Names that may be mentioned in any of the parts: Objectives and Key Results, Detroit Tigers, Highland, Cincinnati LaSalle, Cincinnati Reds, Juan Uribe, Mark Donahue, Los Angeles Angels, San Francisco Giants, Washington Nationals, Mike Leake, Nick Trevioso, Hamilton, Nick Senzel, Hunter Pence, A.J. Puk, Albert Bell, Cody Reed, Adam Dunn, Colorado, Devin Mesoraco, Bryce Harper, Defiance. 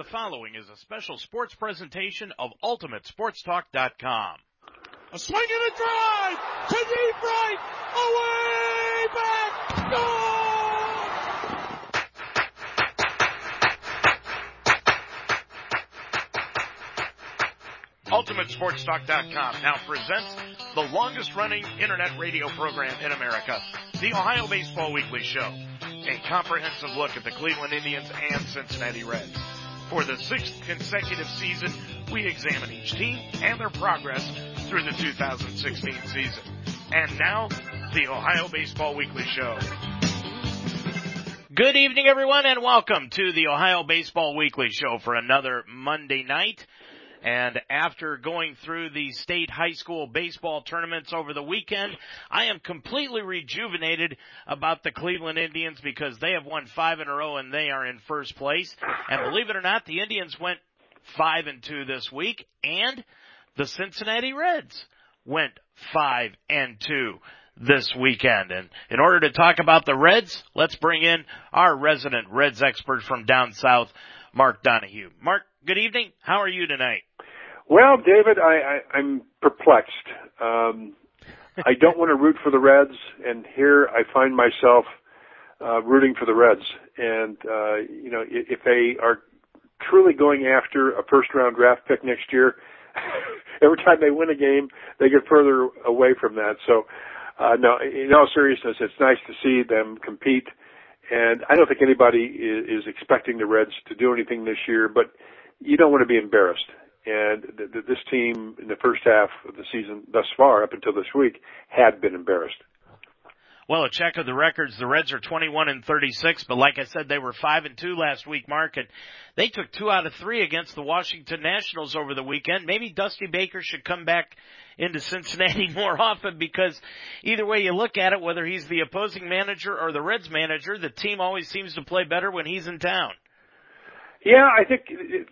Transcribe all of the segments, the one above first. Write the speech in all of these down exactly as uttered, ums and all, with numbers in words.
The following is a special sports presentation of Ultimate Sports Talk dot com. A swing and a drive to deep right, away back, goal! Ultimate Sports Talk dot com now presents the longest-running internet radio program in America, the Ohio Baseball Weekly Show, a comprehensive look at the Cleveland Indians and Cincinnati Reds. For the sixth consecutive season, we examine each team and their progress through the two thousand sixteen season. And now, the Ohio Baseball Weekly Show. Good evening, everyone, and welcome to the Ohio Baseball Weekly Show for another Monday night. And after going through the state high school baseball tournaments over the weekend, I am completely rejuvenated about the Cleveland Indians because they have won five in a row and they are in first place. And believe it or not, the Indians went five and two this week, and the Cincinnati Reds went five and two this weekend. And in order to talk about the Reds, let's bring in our resident Reds expert from down south, Mark Donahue. Mark, good evening. How are you tonight? Well, David, I, I, I'm perplexed. Um, I don't want to root for the Reds, and here I find myself uh, rooting for the Reds. And, uh, you know, if they are truly going after a first-round draft pick next year, every time they win a game, they get further away from that. So, uh, no, in all seriousness, it's nice to see them compete. And I don't think anybody is expecting the Reds to do anything this year, but you don't want to be embarrassed. And th- th- this team in the first half of the season thus far, up until this week, had been embarrassed. Well, a check of the records, the Reds are twenty-one and thirty-six, but like I said, they were five and two last week, Mark, and they took two out of three against the Washington Nationals over the weekend. Maybe Dusty Baker should come back into Cincinnati more often, because either way you look at it, whether he's the opposing manager or the Reds manager, the team always seems to play better when he's in town. Yeah, I think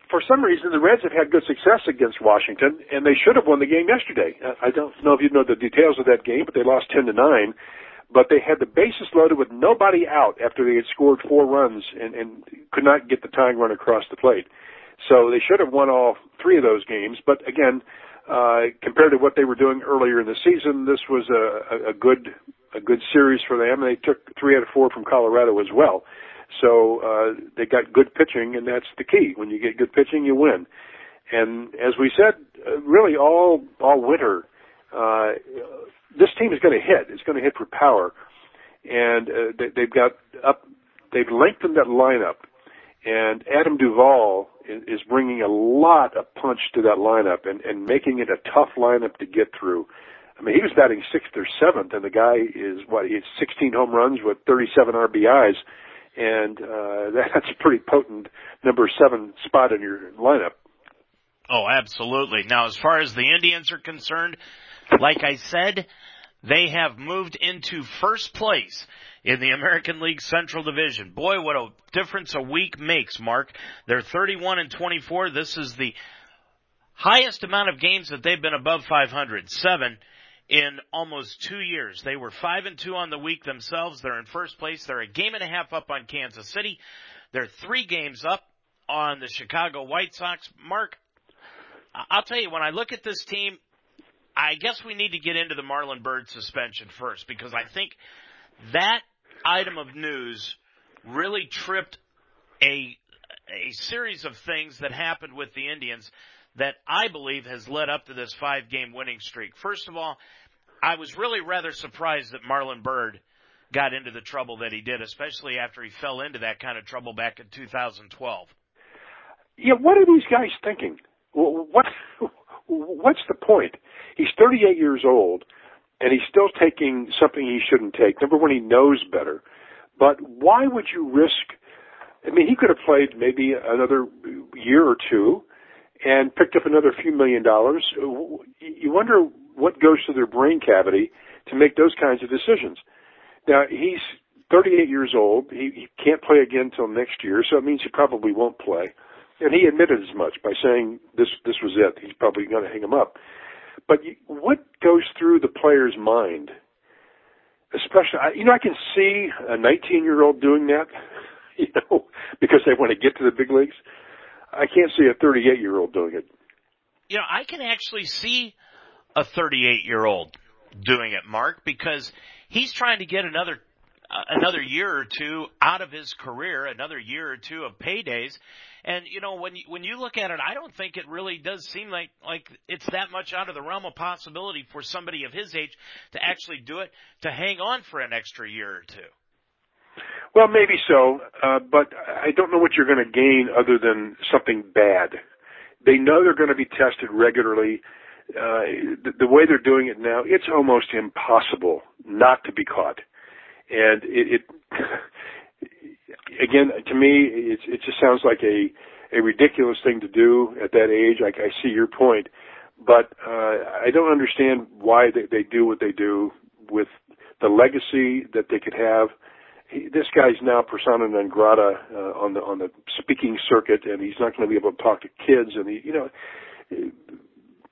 for some reason the Reds have had good success against Washington, and they should have won the game yesterday. I don't know if you know the details of that game, but they lost ten to nine. But they had the bases loaded with nobody out after they had scored four runs and, and could not get the tying run across the plate. So they should have won all three of those games. But, again, uh, compared to what they were doing earlier in the season, this was a, a, good, a good series for them. And they took three out of four from Colorado as well. So uh, they got good pitching, and that's the key. When you get good pitching, you win. And as we said, really all all winter, uh this team is going to hit. It's going to hit for power, and uh, they, they've got up. They've lengthened that lineup, and Adam Duvall is, is bringing a lot of punch to that lineup and, and making it a tough lineup to get through. I mean, he was batting sixth or seventh, and the guy is what? He has sixteen home runs with thirty-seven R B Is, and uh, that's a pretty potent number seven spot in your lineup. Oh, absolutely. Now, as far as the Indians are concerned, like I said, they have moved into first place in the American League Central Division. Boy, what a difference a week makes, Mark. They're thirty-one and twenty-four. This is the highest amount of games that they've been above five hundred, seven in almost two years. They were five and two on the week themselves. They're in first place. They're a game and a half up on Kansas City. They're three games up on the Chicago White Sox. Mark, I'll tell you, when I look at this team, I guess we need to get into the Marlon Byrd suspension first, because I think that item of news really tripped a a series of things that happened with the Indians that I believe has led up to this five-game winning streak. First of all, I was really rather surprised that Marlon Byrd got into the trouble that he did, especially after he fell into that kind of trouble back in two thousand twelve. Yeah, what are these guys thinking? What? What's the point? He's thirty-eight years old, and he's still taking something he shouldn't take. Number one, he knows better. But why would you risk – I mean, he could have played maybe another year or two and picked up another few million dollars. You wonder what goes through their brain cavity to make those kinds of decisions. Now, he's thirty-eight years old. He, he can't play again until next year, so it means he probably won't play. And he admitted as much by saying this this was it. He's probably going to hang him up. But what goes through the player's mind? Especially, you know, I can see a nineteen-year-old doing that, you know, because they want to get to the big leagues. I can't see a thirty-eight-year-old doing it. You know, I can actually see a thirty-eight-year-old doing it, Mark, because he's trying to get another uh, another year or two out of his career, another year or two of paydays. And, you know, when you, when you look at it, I don't think it really does seem like, like it's that much out of the realm of possibility for somebody of his age to actually do it, to hang on for an extra year or two. Well, maybe so, uh, but I don't know what you're going to gain other than something bad. They know they're going to be tested regularly. Uh, the, the way they're doing it now, it's almost impossible not to be caught. And it, it again, to me, it's, it just sounds like a, a ridiculous thing to do at that age. I, I see your point, but uh, I don't understand why they, they do what they do with the legacy that they could have. This guy's now persona non grata uh, on the on the speaking circuit, and he's not going to be able to talk to kids. And he, you know,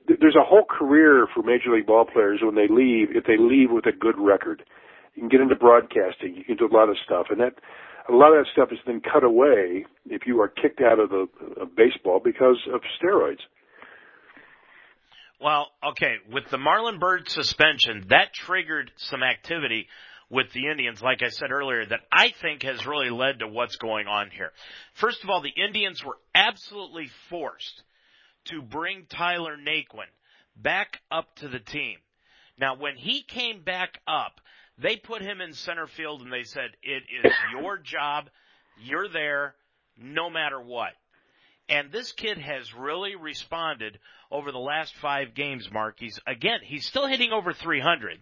there's a whole career for Major League ball players when they leave. If they leave with a good record, you can get into broadcasting, you can do a lot of stuff, and that a lot of that stuff is then cut away if you are kicked out of the of baseball because of steroids. Well, okay, with the Marlon Byrd suspension, that triggered some activity with the Indians, like I said earlier, that I think has really led to what's going on here. First of all, the Indians were absolutely forced to bring Tyler Naquin back up to the team. Now, when he came back up, they put him in center field and they said, it is your job, you're there, no matter what. And this kid has really responded over the last five games, Mark. He's, again, he's still hitting over three hundred,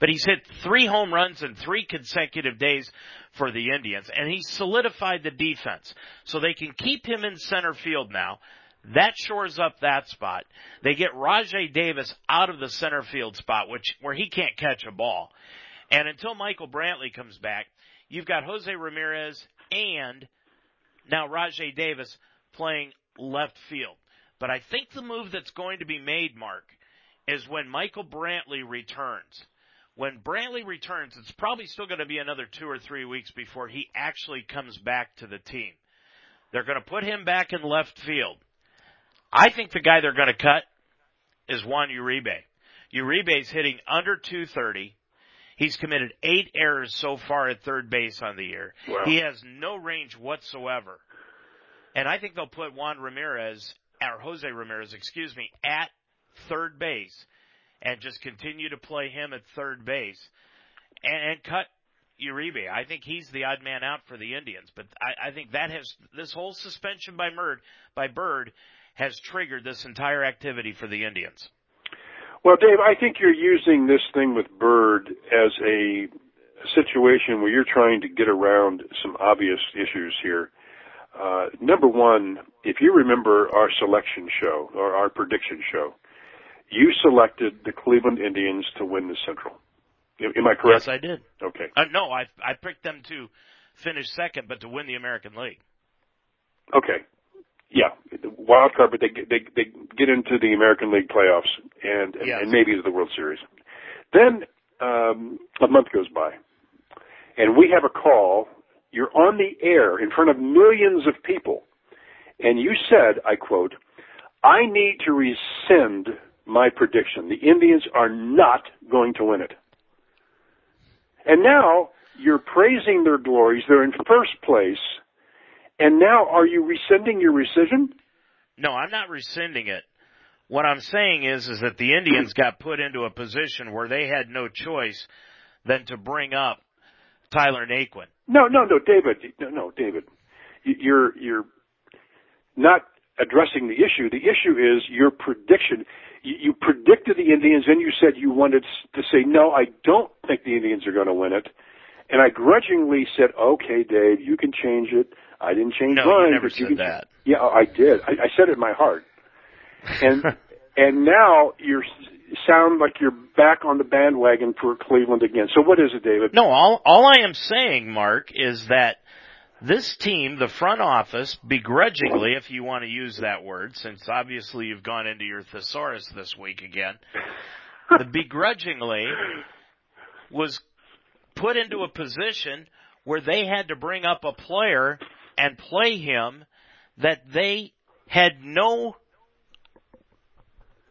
but he's hit three home runs in three consecutive days for the Indians, and he's solidified the defense. So they can keep him in center field now. That shores up that spot. They get Rajay Davis out of the center field spot, which where he can't catch a ball. And until Michael Brantley comes back, you've got Jose Ramirez and now Rajay Davis playing left field. But I think the move that's going to be made, Mark, is when Michael Brantley returns. When Brantley returns, it's probably still going to be another two or three weeks before he actually comes back to the team. They're going to put him back in left field. I think the guy they're going to cut is Juan Uribe. Uribe's hitting under two thirty. He's committed eight errors so far at third base on the year. Wow. He has no range whatsoever. And I think they'll put Juan Ramirez, or Jose Ramirez, excuse me, at third base and just continue to play him at third base and, and cut Uribe. I think he's the odd man out for the Indians. But I, I think that has, this whole suspension by Byrd, by Byrd has triggered this entire activity for the Indians. Well, Dave, I think you're using this thing with Byrd as a situation where you're trying to get around some obvious issues here. Uh, number one, if you remember our selection show, or our prediction show, you selected the Cleveland Indians to win the Central. Am I correct? Yes, I did. Okay. Uh, no, I I picked them to finish second, but to win the American League. Okay. Yeah, wild card, but they they they get into the American League playoffs and and, yes. and maybe to the World Series. Then um, a month goes by, and we have a call. You're on the air in front of millions of people, and you said, I quote, "I need to rescind my prediction. The Indians are not going to win it." And now you're praising their glories. They're in first place. And now are you rescinding your rescission? No, I'm not rescinding it. What I'm saying is is that the Indians got put into a position where they had no choice than to bring up Tyler Naquin. No, no, no, David. No, no, David. You're you're not addressing the issue. The issue is your prediction. You predicted the Indians, and you said you wanted to say, no, I don't think the Indians are going to win it. And I grudgingly said, okay, Dave, you can change it. I didn't change no, mine. No, you never said you that. Yeah, I did. I, I said it in my heart. And and now you sound like you're back on the bandwagon for Cleveland again. So what is it, David? No, all, all I am saying, Mark, is that this team, the front office, begrudgingly, if you want to use that word, since obviously you've gone into your thesaurus this week again, the begrudgingly was put into a position where they had to bring up a player and play him that they had no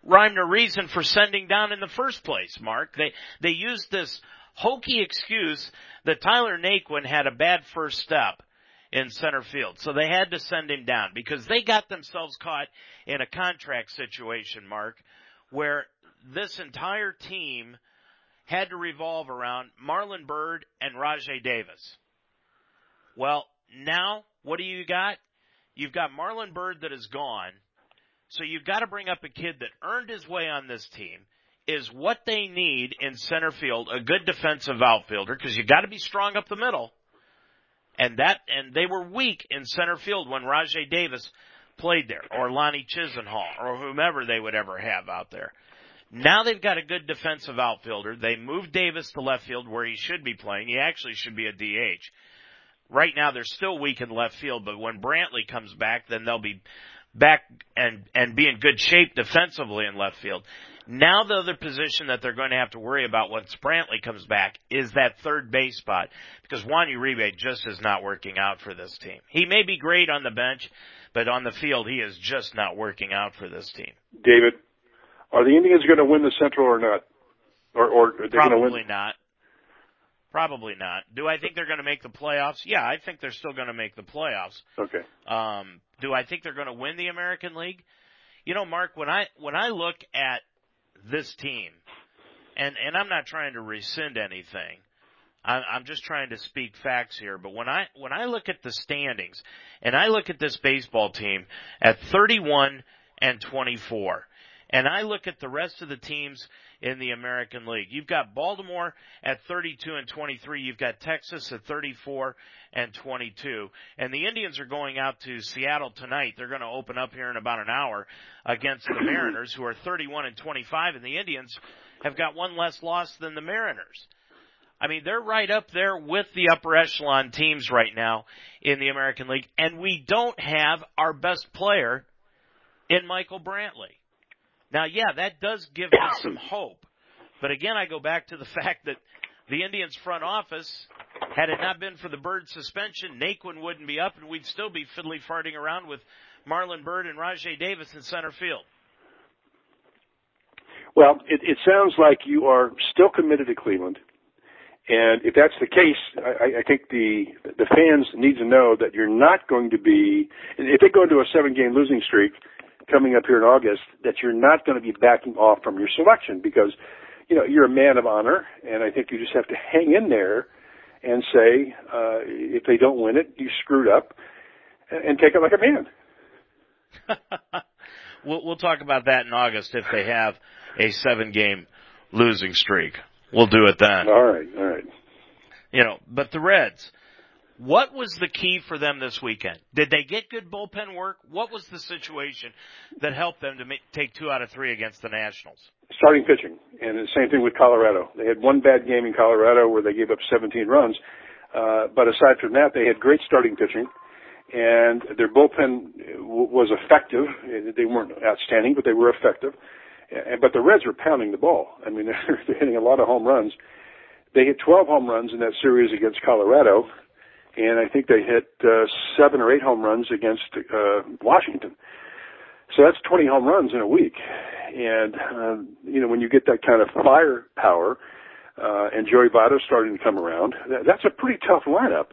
rhyme or reason for sending down in the first place, Mark. They they used this hokey excuse that Tyler Naquin had a bad first step in center field, so they had to send him down because they got themselves caught in a contract situation, Mark, where this entire team had to revolve around Marlon Byrd and Rajay Davis. Well, now what do you got? You've got Marlon Byrd that is gone, so you've got to bring up a kid that earned his way on this team, is what they need in center field, a good defensive outfielder, because you've got to be strong up the middle. And that, and they were weak in center field when Rajay Davis played there, or Lonnie Chisenhall, or whomever they would ever have out there. Now they've got a good defensive outfielder. They moved Davis to left field where he should be playing. He actually should be a D H. Right now they're still weak in left field, but when Brantley comes back, then they'll be back and, and be in good shape defensively in left field. Now the other position that they're going to have to worry about once Brantley comes back is that third base spot, because Juan Uribe just is not working out for this team. He may be great on the bench, but on the field he is just not working out for this team. David, are the Indians going to win the Central or not? Or, or are they Probably going to win? not. Probably not. Do I think they're going to make the playoffs? Yeah, I think they're still going to make the playoffs. Okay. Um, do I think they're going to win the American League? You know, Mark, when I when I look at this team, and, and I'm not trying to rescind anything. I'm, I'm just trying to speak facts here. But when I when I look at the standings, and I look at this baseball team at thirty-one and twenty-four, and I look at the rest of the teams in the American League. You've got Baltimore at thirty-two and twenty-three. You've got Texas at thirty-four and twenty-two. And the Indians are going out to Seattle tonight. They're going to open up here in about an hour against the Mariners, who are thirty-one and twenty-five. And the Indians have got one less loss than the Mariners. I mean, they're right up there with the upper echelon teams right now in the American League. And we don't have our best player in Michael Brantley. Now, yeah, that does give us some hope. But again, I go back to the fact that the Indians' front office, had it not been for the Byrd suspension, Naquin wouldn't be up, and we'd still be fiddly farting around with Marlon Byrd and Rajay Davis in center field. Well, it, it sounds like you are still committed to Cleveland. And if that's the case, I, I think the the fans need to know that you're not going to be – if they go into a seven-game losing streak – coming up here in August, that you're not going to be backing off from your selection, because, you know, you're a man of honor, and I think you just have to hang in there and say, uh, if they don't win it, you screwed up, and take it like a man. we'll, we'll talk about that in August if they have a seven-game losing streak. We'll do it then. All right, all right. You know, but the Reds, what was the key for them this weekend? Did they get good bullpen work? What was the situation that helped them to make, take two out of three against the Nationals? Starting pitching, and the same thing with Colorado. They had one bad game in Colorado where they gave up seventeen runs, uh, but aside from that, they had great starting pitching, and their bullpen w- was effective. They weren't outstanding, but they were effective. And, but the Reds were pounding the ball. I mean, they're, they're hitting a lot of home runs. They hit twelve home runs in that series against Colorado. And I think they hit uh, seven or eight home runs against uh, Washington. So that's twenty home runs in a week. And, um, you know, when you get that kind of firepower, uh, and Joey Votto's starting to come around, that, that's a pretty tough lineup.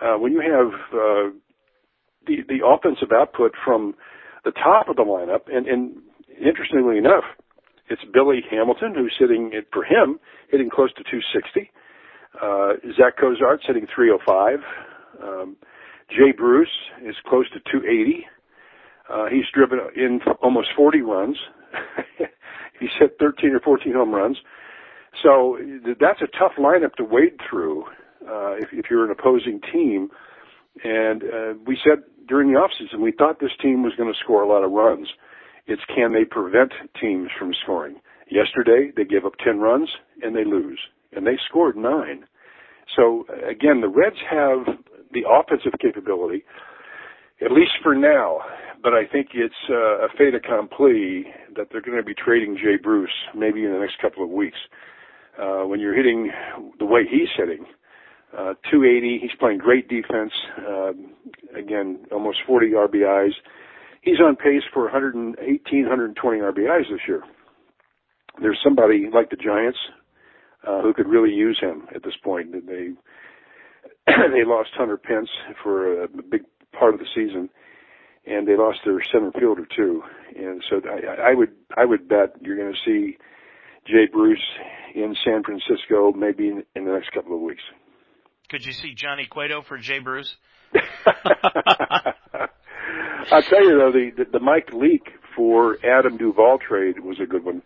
Uh, when you have uh, the, the offensive output from the top of the lineup, and, and interestingly enough, it's Billy Hamilton, who's sitting, at, for him, hitting close to two sixty. Uh, Zach Cozart's hitting three oh five. Um, Jay Bruce is close to two eighty. Uh, he's driven in almost forty runs. He's hit thirteen or fourteen home runs. So that's a tough lineup to wade through, uh, if, if you're an opposing team. And, uh, we said during the offseason, we thought this team was going to score a lot of runs. It's can they prevent teams from scoring? Yesterday, they gave up ten runs and they lose. And they scored nine. So, again, the Reds have the offensive capability, at least for now. But I think it's uh, a fait accompli that they're going to be trading Jay Bruce maybe in the next couple of weeks. Uh, when you're hitting the way he's hitting, uh, two eighty, he's playing great defense, uh, again, almost forty R B Is. he's on pace for one eighteen, one twenty R B Is this year. There's somebody like the Giants uh, who could really use him at this point. They they lost Hunter Pence for a big part of the season, and they lost their center fielder too. And so I, I would I would bet you're going to see Jay Bruce in San Francisco maybe in, in the next couple of weeks. Could you see Johnny Cueto for Jay Bruce? I'll tell you, though, the, the Mike Leake for Adam Duvall trade was a good one.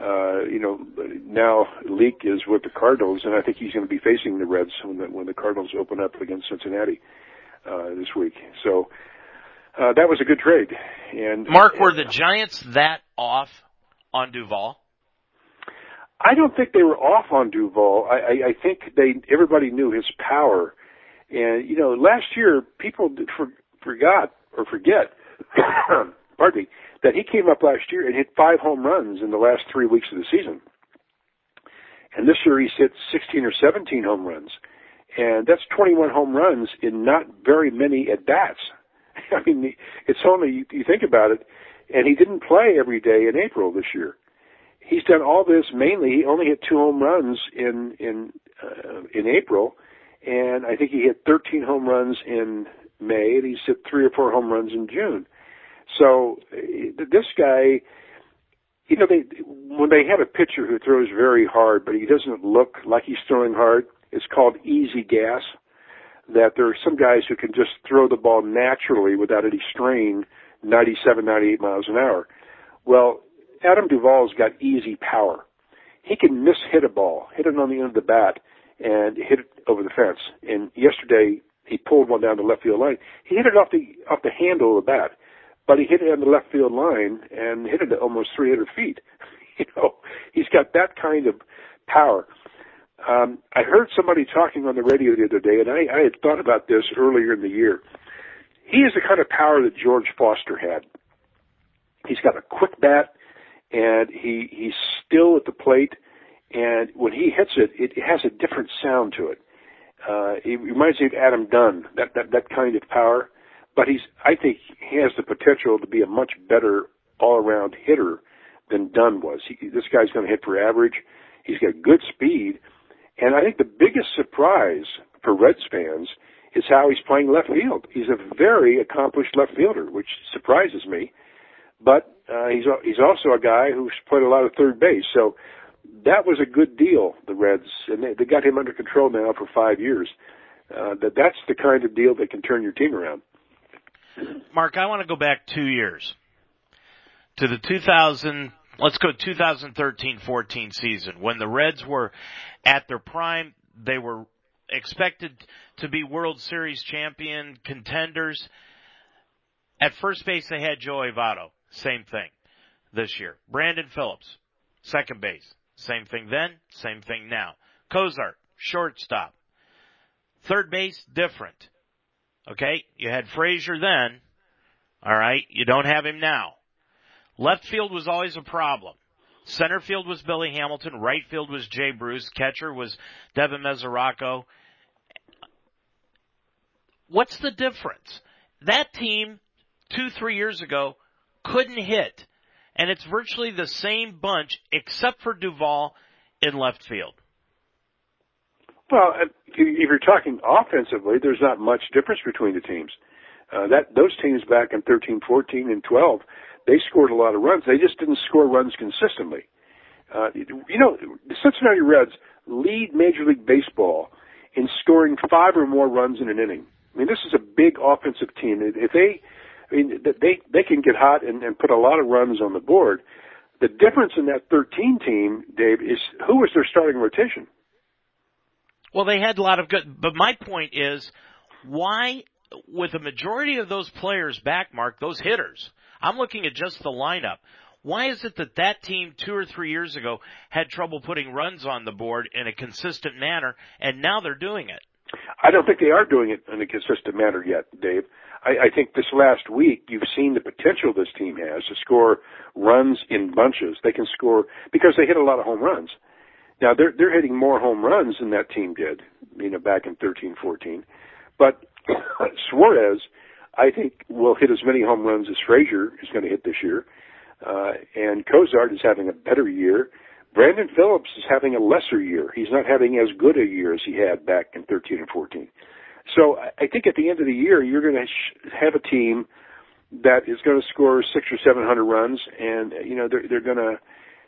Uh, you know, now Leake is with the Cardinals, and I think he's going to be facing the Reds when the, when the Cardinals open up against Cincinnati uh, this week. So uh, that was a good trade. And Mark, were the Giants that off on Duvall? I don't think they were off on Duvall. I, I, I think they everybody knew his power. And, you know, last year people for, forgot or forget, pardon me, that he came up last year and hit five home runs in the last three weeks of the season. And this year he's hit sixteen or seventeen home runs. And that's twenty-one home runs in not very many at-bats. I mean, it's only, you think about it, and he didn't play every day in April this year. He's done all this mainly. He only hit two home runs in in uh, in April, and I think he hit thirteen home runs in May, and he's hit three or four home runs in June. So this guy, you know, they when they have a pitcher who throws very hard, but he doesn't look like he's throwing hard, it's called easy gas, that there are some guys who can just throw the ball naturally without any strain, ninety-seven, ninety-eight miles an hour. Well, Adam Duvall's got easy power. He can miss-hit a ball, hit it on the end of the bat, and hit it over the fence. And yesterday, he pulled one down the left field line. He hit it off the off the handle of the bat, but he hit it on the left field line and hit it at almost three hundred feet. You know, he's got that kind of power. Um, I heard somebody talking on the radio the other day, and I, I had thought about this earlier in the year. He is the kind of power that George Foster had. He's got a quick bat. And he, he's still at the plate, and when he hits it, it has a different sound to it. Uh, he reminds me of Adam Dunn, that, that, that kind of power. But he's, I think he has the potential to be a much better all-around hitter than Dunn was. He, this guy's going to hit for average. He's got good speed. And I think the biggest surprise for Reds fans is how he's playing left field. He's a very accomplished left fielder, which surprises me. But uh, he's he's also a guy who's played a lot of third base. So that was a good deal, the Reds. And they, they got him under control now for five years. Uh, that That's the kind of deal that can turn your team around. Mark, I want to go back two years to the two thousand, let's go twenty thirteen fourteen season. When the Reds were at their prime, they were expected to be World Series champion contenders. At first base, they had Joey Votto. Same thing this year. Brandon Phillips, second base. Same thing then, same thing now. Cozart, shortstop. Third base, different. Okay, you had Frazier then. All right, you don't have him now. Left field was always a problem. Center field was Billy Hamilton. Right field was Jay Bruce. Catcher was Devin Mesoraco. What's the difference? That team two, three years ago, couldn't hit. And it's virtually the same bunch except for Duvall in left field. Well, if you're talking offensively, there's not much difference between the teams. Uh, that those teams back in thirteen, fourteen, and twelve, they scored a lot of runs. They just didn't score runs consistently. Uh, you know, the Cincinnati Reds lead Major League Baseball in scoring five or more runs in an inning. I mean, this is a big offensive team. If they... I mean, they they can get hot and, and put a lot of runs on the board. The difference in that thirteen team, Dave, is who was their starting rotation? Well, they had a lot of good, but my point is, why, with the majority of those players back, Mark, those hitters, I'm looking at just the lineup, why is it that that team two or three years ago had trouble putting runs on the board in a consistent manner, and now they're doing it? I don't think they are doing it in a consistent manner yet, Dave. I, I think this last week you've seen the potential this team has to score runs in bunches. They can score because they hit a lot of home runs. Now, they're they're hitting more home runs than that team did, you know, back in thirteen fourteen. But Suarez, I think will hit as many home runs as Frazier is going to hit this year. Uh, and Cozart is having a better year. Brandon Phillips is having a lesser year. He's not having as good a year as he had back in thirteen and fourteen. So I think at the end of the year, you're going to sh- have a team that is going to score six or seven hundred runs, and you know they're, they're going to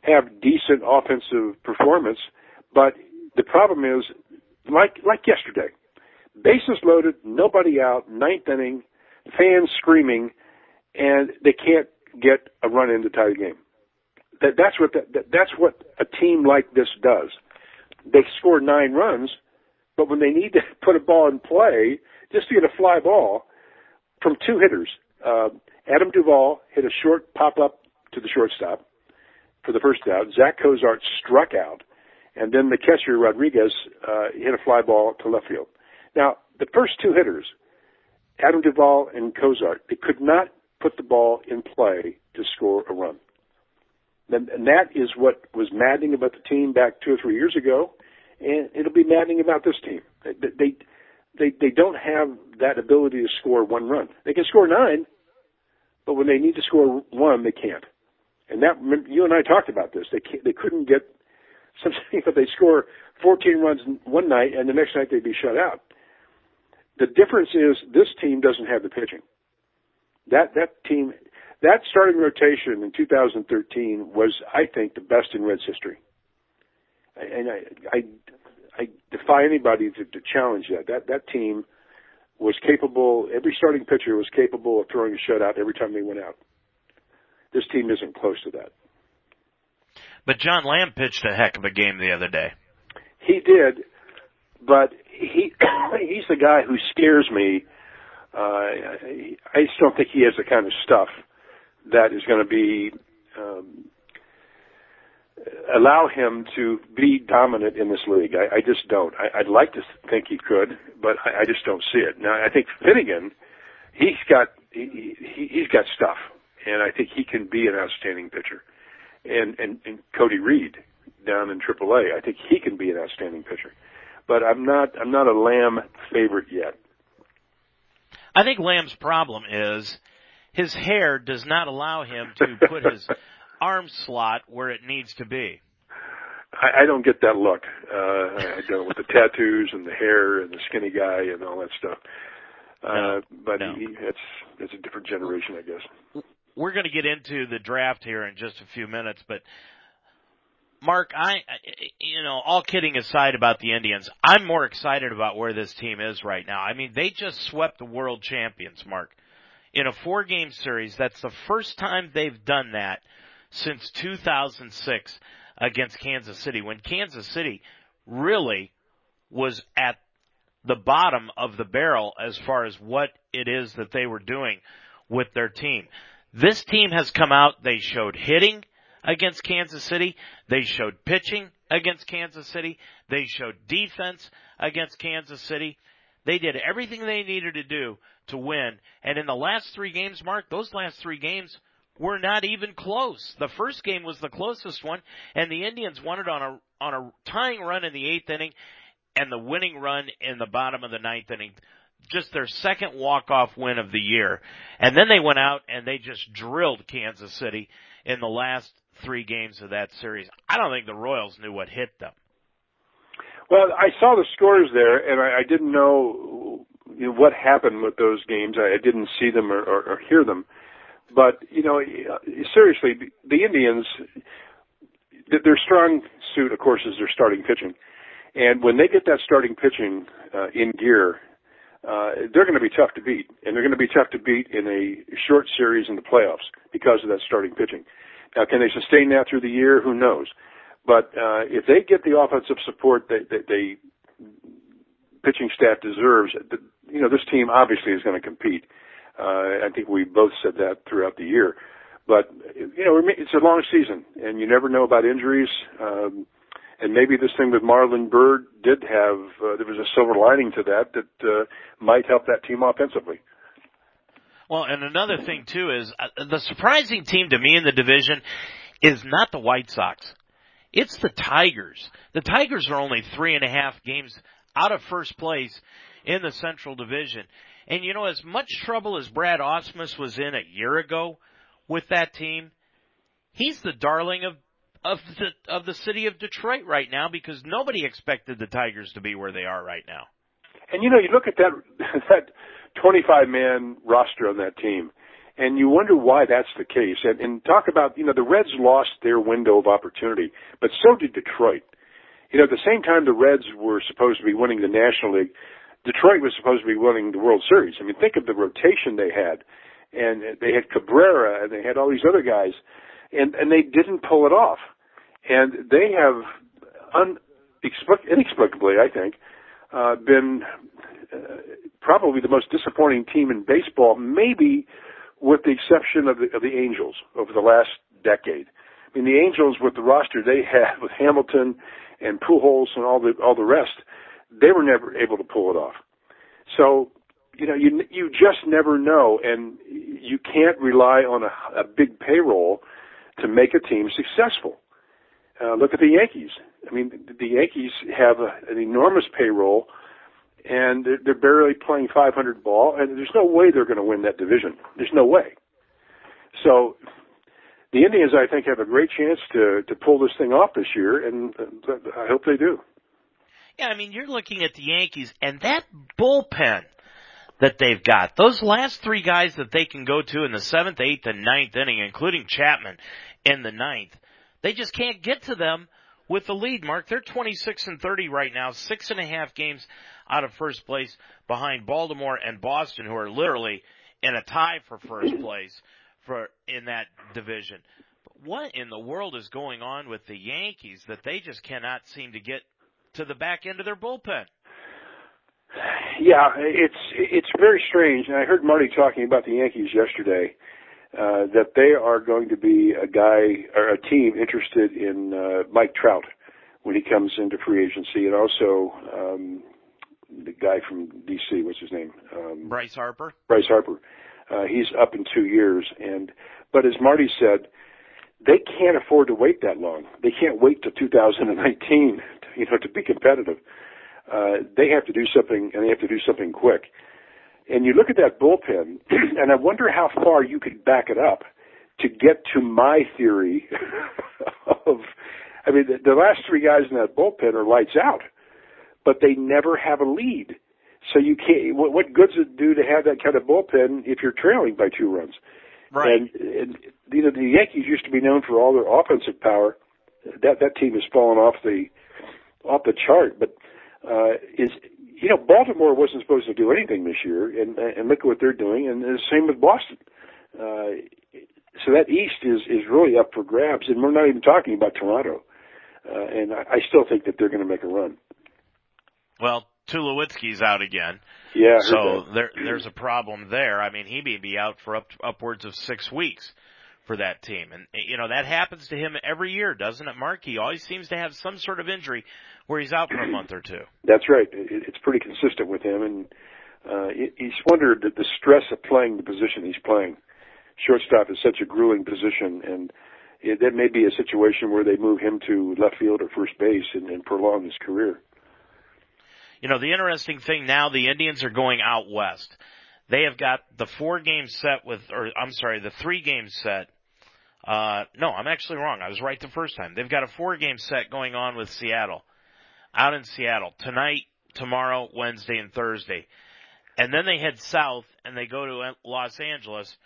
have decent offensive performance. But the problem is, like like yesterday, bases loaded, nobody out, ninth inning, fans screaming, and they can't get a run in to tie the game. That that's what the, that, that's what a team like this does. They score nine runs, but when they need to put a ball in play, just to get a fly ball from two hitters. Uh, Adam Duvall hit a short pop-up to the shortstop for the first out. Zach Cozart struck out, and then the catcher, Rodriguez, uh, hit a fly ball to left field. Now, the first two hitters, Adam Duvall and Cozart, they could not put the ball in play to score a run. And, and that is what was maddening about the team back two or three years ago, and it'll be maddening about this team. They, they They they don't have that ability to score one run. They can score nine, but when they need to score one, they can't. And that you and I talked about this. They can't, they couldn't get something, but they score fourteen runs one night, and the next night they'd be shut out. The difference is this team doesn't have the pitching. That that team that starting rotation in two thousand thirteen was, I think, the best in Reds history. And I. I I defy anybody to, to challenge that. That that team was capable, every starting pitcher was capable of throwing a shutout every time they went out. This team isn't close to that. But John Lamb pitched a heck of a game the other day. He did, but he he's the guy who scares me. Uh, I just don't think he has the kind of stuff that is going to be um, – allow him to be dominant in this league. I, I just don't. I, I'd like to think he could, but I, I just don't see it. Now, I think Finnegan, he's got he, he, he's got stuff, and I think he can be an outstanding pitcher. And, and, and Cody Reed down in triple A, I think he can be an outstanding pitcher. But I'm not I'm not a Lamb favorite yet. I think Lamb's problem is his hair does not allow him to put his arm slot where it needs to be. I, I don't get that look. Uh, I don't with the tattoos and the hair and the skinny guy and all that stuff. Uh, no, but no. He, it's, it's a different generation, I guess. We're going to get into the draft here in just a few minutes, but Mark, I, you know, all kidding aside about the Indians, I'm more excited about where this team is right now. I mean, they just swept the world champions, Mark, in a four-game series. That's the first time they've done that since two thousand six against Kansas City, when Kansas City really was at the bottom of the barrel as far as what it is that they were doing with their team. This team has come out. They showed hitting against Kansas City. They showed pitching against Kansas City. They showed defense against Kansas City. They did everything they needed to do to win. And in the last three games, Mark, those last three games were not even close. The first game was the closest one, and the Indians won it on a on a tying run in the eighth inning and the winning run in the bottom of the ninth inning. Just their second walk-off win of the year. And then they went out and they just drilled Kansas City in the last three games of that series. I don't think the Royals knew what hit them. Well, I saw the scores there, and I, I didn't know, you know what happened with those games. I, I didn't see them or, or, or hear them. But, you know, seriously, the Indians, their strong suit, of course, is their starting pitching. And when they get that starting pitching uh, in gear, uh, they're going to be tough to beat. And they're going to be tough to beat in a short series in the playoffs because of that starting pitching. Now, can they sustain that through the year? Who knows? But uh, if they get the offensive support that, that the pitching staff deserves, you know, this team obviously is going to compete. Uh, I think we both said that throughout the year. But, you know, it's a long season, and you never know about injuries. Um, and maybe this thing with Marlon Byrd did have, uh, there was a silver lining to that that uh, might help that team offensively. Well, and another thing, too, is uh, the surprising team to me in the division is not the White Sox. It's the Tigers. The Tigers are only three and a half games out of first place in the Central Division. And, you know, as much trouble as Brad Ausmus was in a year ago with that team, he's the darling of, of the, of the city of Detroit right now because nobody expected the Tigers to be where they are right now. And, you know, you look at that, that twenty-five man roster on that team, and you wonder why that's the case. And, and talk about, you know, the Reds lost their window of opportunity, but so did Detroit. You know, at the same time the Reds were supposed to be winning the National League, Detroit was supposed to be winning the World Series. I mean, think of the rotation they had. And they had Cabrera, and they had all these other guys, and, and they didn't pull it off. And they have, un, inexplicably, I think, uh, been uh, probably the most disappointing team in baseball, maybe with the exception of the, of the Angels over the last decade. I mean, the Angels, with the roster they had with Hamilton and Pujols and all the all the rest, they were never able to pull it off. So, you know, you you just never know, and you can't rely on a, a big payroll to make a team successful. Uh, look at the Yankees. I mean, the Yankees have a, an enormous payroll, and they're, they're barely playing five hundred ball, and there's no way they're going to win that division. There's no way. So the Indians, I think, have a great chance to, to pull this thing off this year, and I hope they do. Yeah, I mean, you're looking at the Yankees, and that bullpen that they've got, those last three guys that they can go to in the seventh, eighth, and ninth inning, including Chapman in the ninth, they just can't get to them with the lead, Mark. They're twenty-six and thirty right now, six and a half games out of first place behind Baltimore and Boston, who are literally in a tie for first place for in that division. But what in the world is going on with the Yankees that they just cannot seem to get to the back end of their bullpen? Yeah, it's it's very strange. And I heard Marty talking about the Yankees yesterday, uh, that they are going to be a guy or a team interested in uh, Mike Trout when he comes into free agency, and also um, the guy from D C, what's his name? Um, Bryce Harper. Bryce Harper. Uh, he's up in two years, and but as Marty said, they can't afford to wait that long. They can't wait till two thousand nineteen, to, you know, to be competitive. Uh, they have to do something, and they have to do something quick. And you look at that bullpen, and I wonder how far you could back it up to get to my theory of, I mean, the, the last three guys in that bullpen are lights out, but they never have a lead. So you can't, what, what good does it do to have that kind of bullpen if you're trailing by two runs? Right. And, and you know, the Yankees used to be known for all their offensive power. That that team has fallen off the off the chart. But uh, is you know, Baltimore wasn't supposed to do anything this year, and and look at what they're doing. And the same with Boston. Uh, so that East is is really up for grabs, and we're not even talking about Toronto. Uh, and I, I still think that they're going to make a run. Well, Tulowitzki's out again. Yeah. So there, there's a problem there. I mean, he may be out for up, upwards of six weeks for that team. And, you know, that happens to him every year, doesn't it, Mark? He always seems to have some sort of injury where he's out for a month or two. That's right. It, it's pretty consistent with him. And uh, he's wondered that the stress of playing the position he's playing. Shortstop is such a grueling position, and it, that may be a situation where they move him to left field or first base and, and prolong his career. You know, the interesting thing now, the Indians are going out west. They have got the four-game set with, or I'm sorry, the three-game set. Uh, no, I'm actually wrong. I was right the first time. They've got a four-game set going on with Seattle, out in Seattle, tonight, tomorrow, Wednesday, and Thursday. And then they head south, and they go to Los Angeles,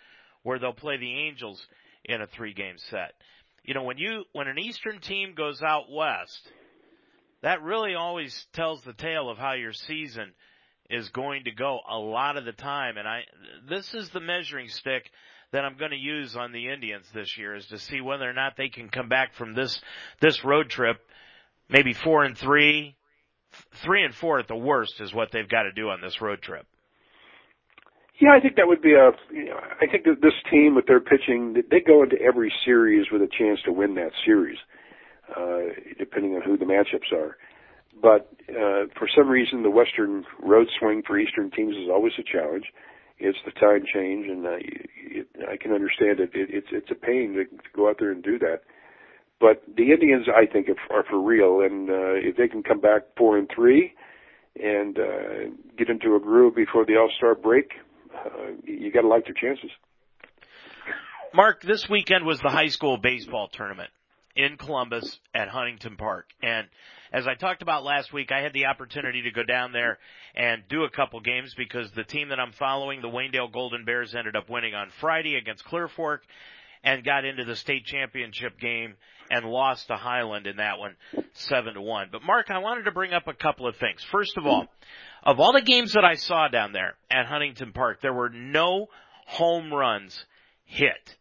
where they'll play the Angels in a three-game set. You know, when you when an Eastern team goes out west, that really always tells the tale of how your season is going to go a lot of the time. And I, this is the measuring stick that I'm going to use on the Indians this year, is to see whether or not they can come back from this, this road trip, maybe four and three, three and four at the worst is what they've got to do on this road trip. Yeah, I think that would be a, you know, I think that this team with their pitching, they go into every series with a chance to win that series. Uh, depending on who the matchups are. But uh, for some reason, the Western road swing for Eastern teams is always a challenge. It's the time change, and I, it, I can understand it. it. It's it's a pain to go out there and do that. But the Indians, I think, are for real, and uh, if they can come back four and three and uh, get into a groove before the All-Star break, uh, you got to like their chances. Mark, this weekend was the high school baseball tournament in Columbus at Huntington Park. And as I talked about last week, I had the opportunity to go down there and do a couple games because the team that I'm following, the Wayndale Golden Bears, ended up winning on Friday against Clear Fork and got into the state championship game and lost to Highland in that one seven to one. But, Mark, I wanted to bring up a couple of things. First of all, of all the games that I saw down there at Huntington Park, there were no home runs hit,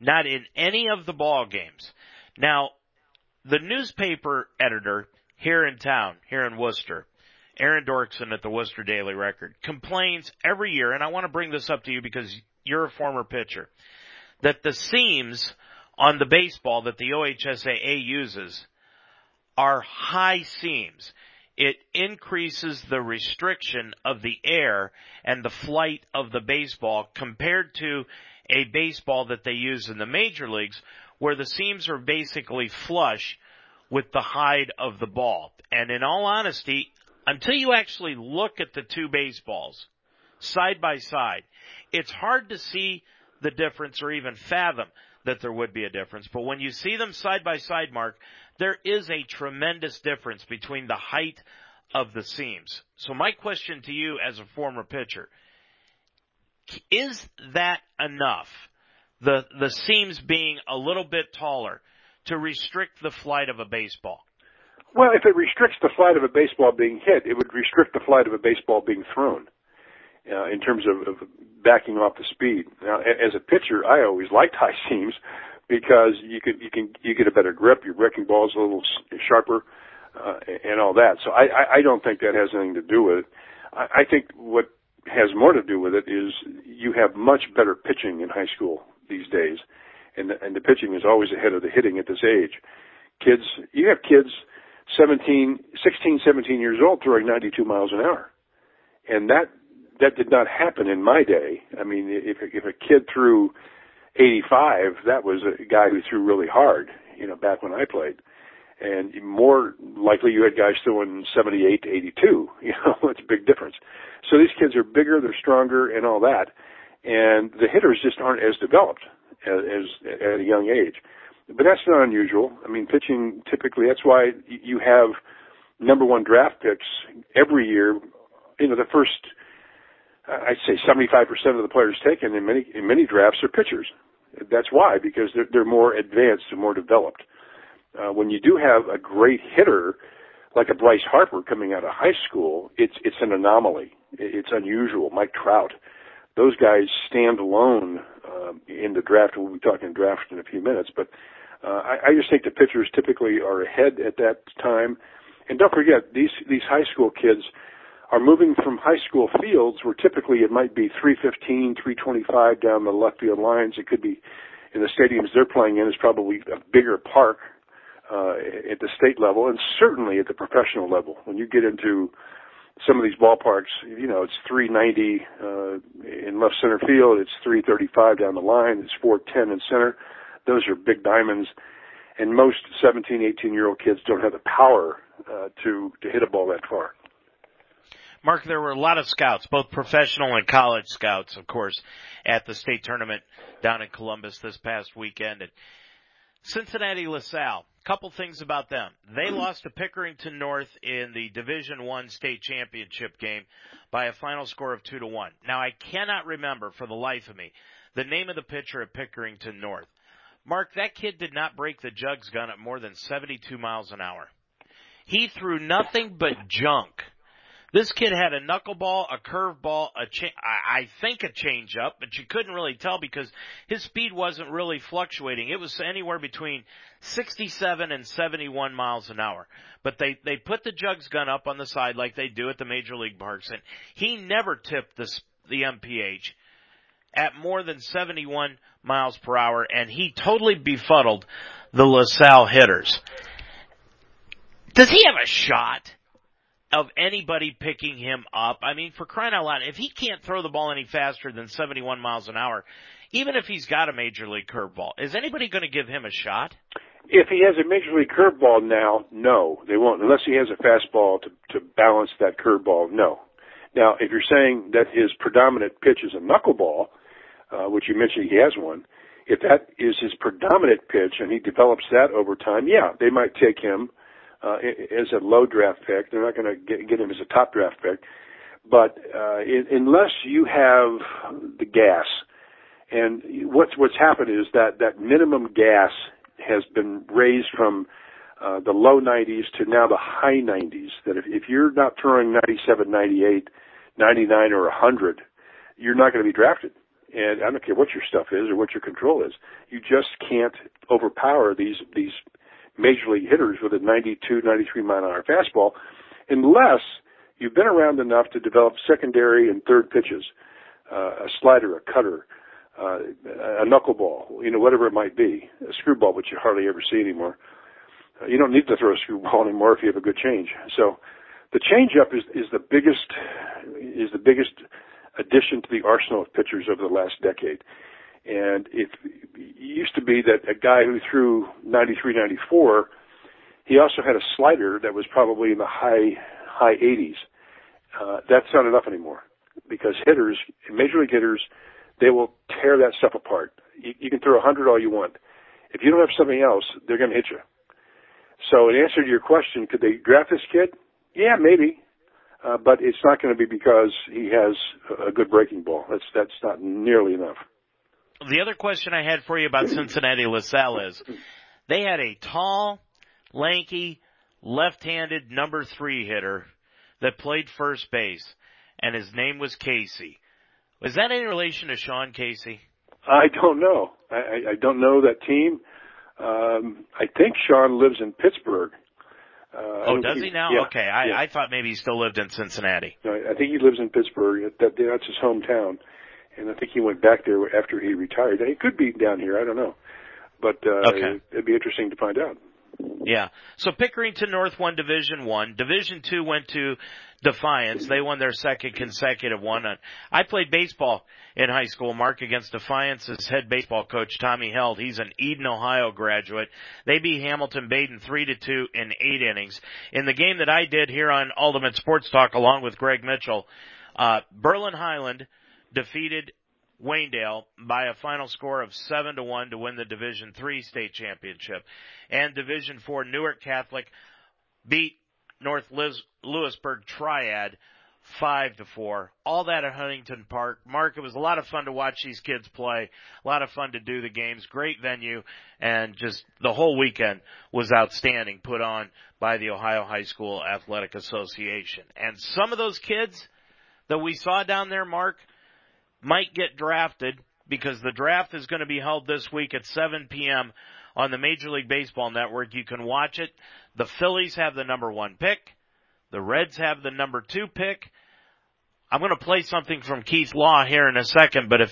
not in any of the ball games. Now, the newspaper editor here in town, here in Worcester, Aaron Dorkson at the Worcester Daily Record, complains every year, and I want to bring this up to you because you're a former pitcher, that the seams on the baseball that the O H S A A uses are high seams. It increases the restriction of the air and the flight of the baseball compared to a baseball that they use in the major leagues where the seams are basically flush with the hide of the ball. And in all honesty, until you actually look at the two baseballs side by side, it's hard to see the difference or even fathom that there would be a difference. But when you see them side by side, Mark, there is a tremendous difference between the height of the seams. So my question to you as a former pitcher, is that enough, the the seams being a little bit taller, to restrict the flight of a baseball? Well, if it restricts the flight of a baseball being hit, it would restrict the flight of a baseball being thrown. Uh, in terms of, of backing off the speed. Now, as a pitcher, I always liked high seams because you could you can you get a better grip, your breaking ball is a little sharper, uh, and all that. So I, I don't think that has anything to do with it. I, I think what has more to do with it is you have much better pitching in high school these days, and the, and the pitching is always ahead of the hitting at this age. Kids, you have kids seventeen, sixteen, seventeen years old throwing ninety-two miles an hour, and that. That did not happen in my day. I mean, if if a kid threw eighty-five, that was a guy who threw really hard, you know, back when I played. And more likely you had guys throwing seventy-eight to eighty-two. You know, it's a big difference. So these kids are bigger, they're stronger, and all that. And the hitters just aren't as developed as, as at a young age. But that's not unusual. I mean, pitching typically, that's why you have number one draft picks every year. You know, the first... I'd say seventy-five percent of the players taken in many in many drafts are pitchers. That's why, because they're, they're more advanced and more developed. Uh, when you do have a great hitter like a Bryce Harper coming out of high school, it's it's an anomaly. It's unusual. Mike Trout, those guys stand alone um, in the draft. We'll be talking draft in a few minutes, but uh, I, I just think the pitchers typically are ahead at that time. And don't forget, these these high school kids are moving from high school fields where typically it might be three fifteen, three twenty-five down the left field lines. It could be in the stadiums they're playing in is probably a bigger park uh, at the state level and certainly at the professional level. When you get into some of these ballparks, you know, it's three ninety uh, in left center field. It's three thirty-five down the line. It's four ten in center. Those are big diamonds. And most seventeen, eighteen-year-old kids don't have the power uh, to, to hit a ball that far. Mark, there were a lot of scouts, both professional and college scouts, of course, at the state tournament down in Columbus this past weekend. And Cincinnati LaSalle, couple things about them. They lost to Pickerington North in the Division One state championship game by a final score of two to one. Now, I cannot remember for the life of me the name of the pitcher at Pickerington North. Mark, that kid did not break the jugs gun at more than seventy-two miles an hour. He threw nothing but junk. This kid had a knuckleball, a curveball, a cha- I think a changeup, but you couldn't really tell because his speed wasn't really fluctuating. It was anywhere between sixty-seven and seventy-one miles an hour. But they, they put the jugs gun up on the side like they do at the major league parks, and he never tipped the, the M P H at more than seventy-one miles per hour, and he totally befuddled the LaSalle hitters. Does he have a shot of anybody picking him up? I mean, for crying out loud, if he can't throw the ball any faster than seventy-one miles an hour, even if he's got a major league curveball, is anybody going to give him a shot? If he has a major league curveball now, no, they won't. Unless he has a fastball to, to balance that curveball, no. Now, if you're saying that his predominant pitch is a knuckleball, uh, which you mentioned he has one, if that is his predominant pitch and he develops that over time, yeah, they might take him uh, as a low draft pick. They're not going to get him as a top draft pick. But uh, in, unless you have the gas, and what's what's happened is that that minimum gas has been raised from uh, the low nineties to now the high nineties, that if, if you're not throwing ninety-seven, ninety-eight, ninety-nine, or one hundred, you're not going to be drafted. And I don't care what your stuff is or what your control is. You just can't overpower these these major league hitters with a ninety-two, ninety-three mile an hour fastball unless you've been around enough to develop secondary and third pitches, uh, a slider, a cutter, uh, a knuckleball, you know, whatever it might be, a screwball, which you hardly ever see anymore. Uh, you don't need to throw a screwball anymore if you have a good change. So the changeup is, is the biggest is the biggest addition to the arsenal of pitchers over the last decade. And it used to be that a guy who threw ninety-three, ninety-four, he also had a slider that was probably in the high high eighties. Uh, that's not enough anymore because hitters, major league hitters, they will tear that stuff apart. You, you can throw one hundred all you want. If you don't have something else, they're going to hit you. So in answer to your question, could they draft this kid? Yeah, maybe. Uh, but it's not going to be because he has a good breaking ball. That's that's not nearly enough. The other question I had for you about Cincinnati LaSalle is they had a tall, lanky, left-handed number three hitter that played first base, and his name was Casey. Was that any relation to Sean Casey? I don't know. I, I don't know that team. Um, I think Sean lives in Pittsburgh. Uh, oh, does he, he now? Yeah, okay, I, yeah. I thought maybe he still lived in Cincinnati. No, I think he lives in Pittsburgh. That, that's his hometown, and I think he went back there after he retired. He could be down here. I don't know, but uh, okay. It'd be interesting to find out. Yeah. So Pickerington North won Division One. Division Two went to Defiance. They won their second consecutive one. I played baseball in high school, Mark, against Defiance's head baseball coach, Tommy Held. He's an Eden, Ohio graduate. They beat Hamilton Baden three to two in eight innings. In the game that I did here on Ultimate Sports Talk, along with Greg Mitchell, uh, Berlin Highland defeated Wayndale by a final score of seven to one to win the Division Three state championship, and Division Four Newark Catholic beat North Liz- Lewisburg Triad five to four. All that at Huntington Park. Mark, it was a lot of fun to watch these kids play. A lot of fun to do the games. Great venue, and just the whole weekend was outstanding, put on by the Ohio High School Athletic Association. And some of those kids that we saw down there, Mark, might get drafted because the draft is going to be held this week at seven p.m. on the Major League Baseball Network. You can watch it. The Phillies have the number one pick. The Reds have the number two pick. I'm going to play something from Keith Law here in a second, but if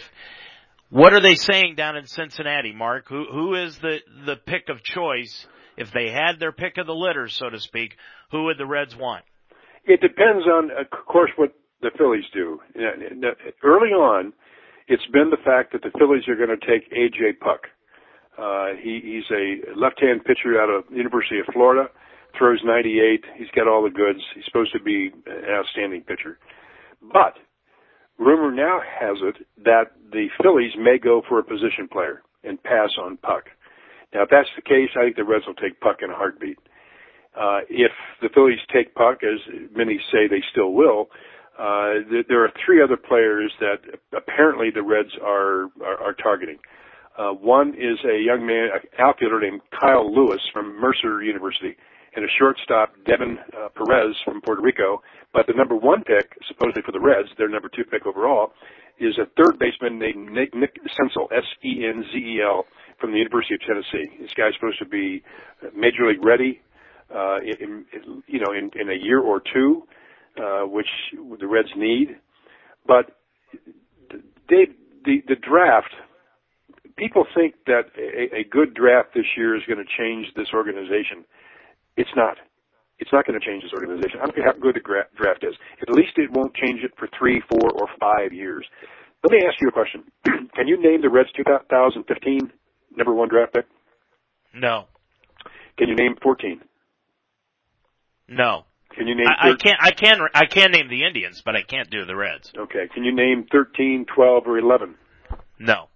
what are they saying down in Cincinnati, Mark? Who who is the, the pick of choice? If they had their pick of the litter, so to speak, who would the Reds want? It depends on, of course, what the Phillies do. Early on, it's been the fact that the Phillies are going to take A J. Puk. Uh, he, he's a left-hand pitcher out of the University of Florida, throws ninety-eight. He's got all the goods. He's supposed to be an outstanding pitcher. But rumor now has it that the Phillies may go for a position player and pass on Puk. Now, if that's the case, I think the Reds will take Puk in a heartbeat. Uh, if the Phillies take Puk, as many say they still will, Uh, there are three other players that apparently the Reds are are, are targeting. Uh, one is a young man, an outfielder named Kyle Lewis from Mercer University, and a shortstop, Devin uh, Perez from Puerto Rico. But the number one pick, supposedly for the Reds, their number two pick overall, is a third baseman named Nick, Nick Senzel, S E N Z E L, from the University of Tennessee. This guy's supposed to be major league ready, uh, in, in, you know, in, in a year or two. Uh, which the Reds need, but they, the, the draft, people think that a, a good draft this year is going to change this organization. It's not. It's not going to change this organization. I don't care how good the gra- draft is. At least it won't change it for three, four, or five years. Let me ask you a question. Can you name the Reds' two thousand fifteen number one draft pick? No. Can you name fourteen? No. Can you name I, I can't I can I can name the Indians, but I can't do the Reds. Okay. Can you name thirteen, twelve, or eleven? No.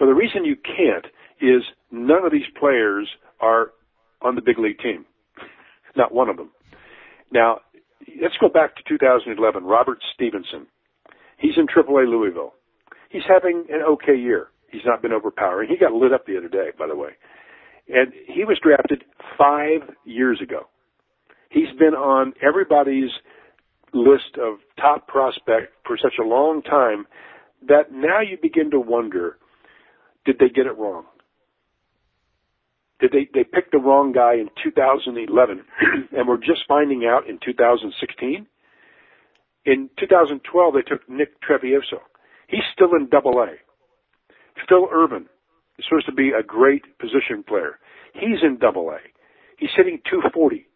Well, the reason you can't is none of these players are on the big league team. Not one of them. Now, let's go back to two thousand eleven, Robert Stevenson. He's in triple A Louisville. He's having an okay year. He's not been overpowering. He got lit up the other day, by the way. And he was drafted five years ago. He's been on everybody's list of top prospect for such a long time that now you begin to wonder, did they get it wrong? Did they, they pick the wrong guy in two thousand eleven and we're just finding out in two thousand sixteen? In two thousand twelve, they took Nick Trevioso. He's still in double A. Phil Irvin is supposed to be a great position player. He's in double A. He's hitting two forty.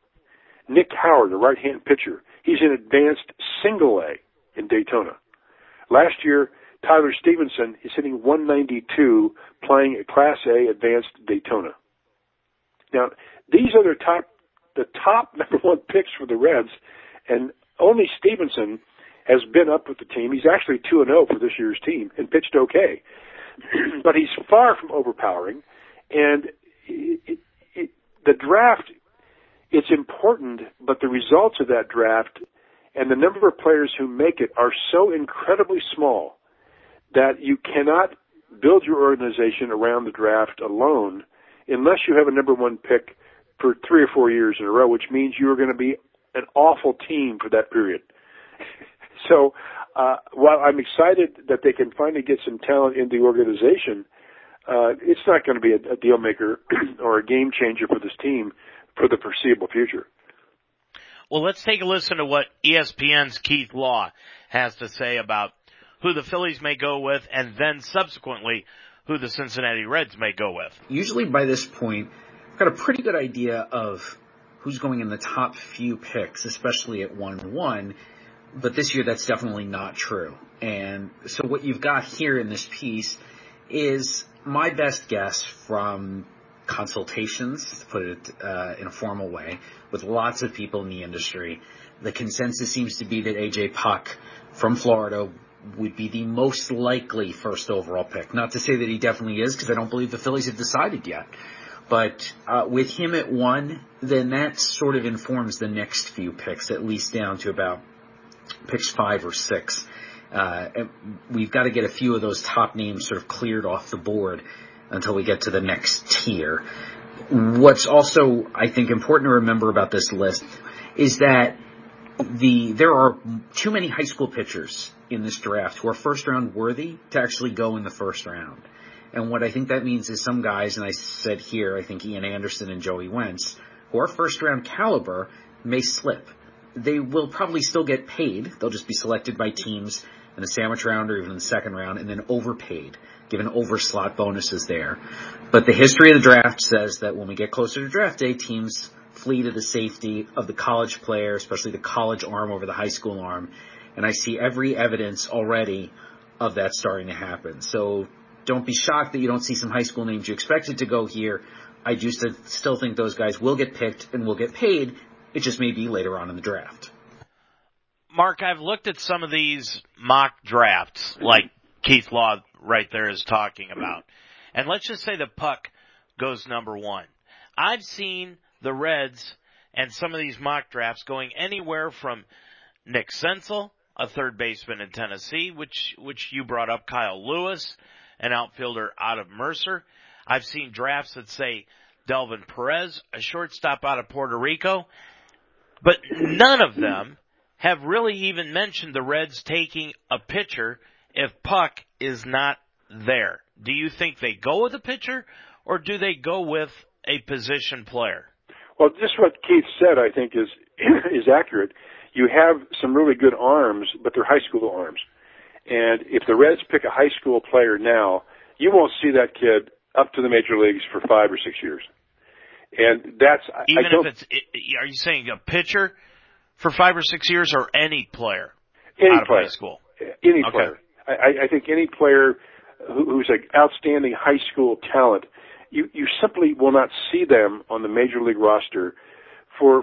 Nick Howard, a right-hand pitcher, he's in advanced single A in Daytona. Last year, Tyler Stevenson is hitting one ninety-two, playing a Class A advanced Daytona. Now, these are their top, the top number one picks for the Reds, and only Stevenson has been up with the team. He's actually two and oh for this year's team and pitched okay. But he's far from overpowering, and it, it, it, the draft, it's important, but the results of that draft and the number of players who make it are so incredibly small that you cannot build your organization around the draft alone unless you have a number one pick for three or four years in a row, which means you are going to be an awful team for that period. So uh, while I'm excited that they can finally get some talent in the organization, uh, it's not going to be a, a deal maker or a game changer for this team for the foreseeable future. Well, let's take a listen to what E S P N's Keith Law has to say about who the Phillies may go with and then subsequently who the Cincinnati Reds may go with. Usually by this point, I've got a pretty good idea of who's going in the top few picks, especially at one one, but this year that's definitely not true. And so what you've got here in this piece is my best guess from consultations, to put it uh, in a formal way, with lots of people in the industry. The consensus seems to be that A J. Puk from Florida would be the most likely first overall pick. Not to say that he definitely is, because I don't believe the Phillies have decided yet. But uh, with him at one, then that sort of informs the next few picks, at least down to about picks five or six. Uh, we've got to get a few of those top names sort of cleared off the board until we get to the next tier. What's also, I think, important to remember about this list is that the there are too many high school pitchers in this draft who are first-round worthy to actually go in the first round. And what I think that means is some guys, and I said here, I think Ian Anderson and Joey Wentz, who are first-round caliber, may slip. They will probably still get paid. They'll just be selected by teams in the sandwich round or even in the second round and then overpaid, given overslot bonuses there. But the history of the draft says that when we get closer to draft day, teams flee to the safety of the college player, especially the college arm over the high school arm. And I see every evidence already of that starting to happen. So don't be shocked that you don't see some high school names you expected to go here. I do st- still think those guys will get picked and will get paid. It just may be later on in the draft. Mark, I've looked at some of these mock drafts like Keith Law right there is talking about. And let's just say the Puk goes number one. I've seen the Reds and some of these mock drafts going anywhere from Nick Senzel, a third baseman in Tennessee, which which you brought up, Kyle Lewis, an outfielder out of Mercer. I've seen drafts that say Delvin Perez, a shortstop out of Puerto Rico. But none of them have really even mentioned the Reds taking a pitcher if Puk is not there. Do you think they go with a pitcher, or do they go with a position player? Well, just what Keith said, I think, is is accurate. You have some really good arms, but they're high school arms. And if the Reds pick a high school player now, you won't see that kid up to the major leagues for five or six years. And that's even I don't, if it's. Are you saying a pitcher for five or six years, or any player any out of player. High school? Any okay. player. I, I think any player who's an outstanding high school talent you, you simply will not see them on the major league roster for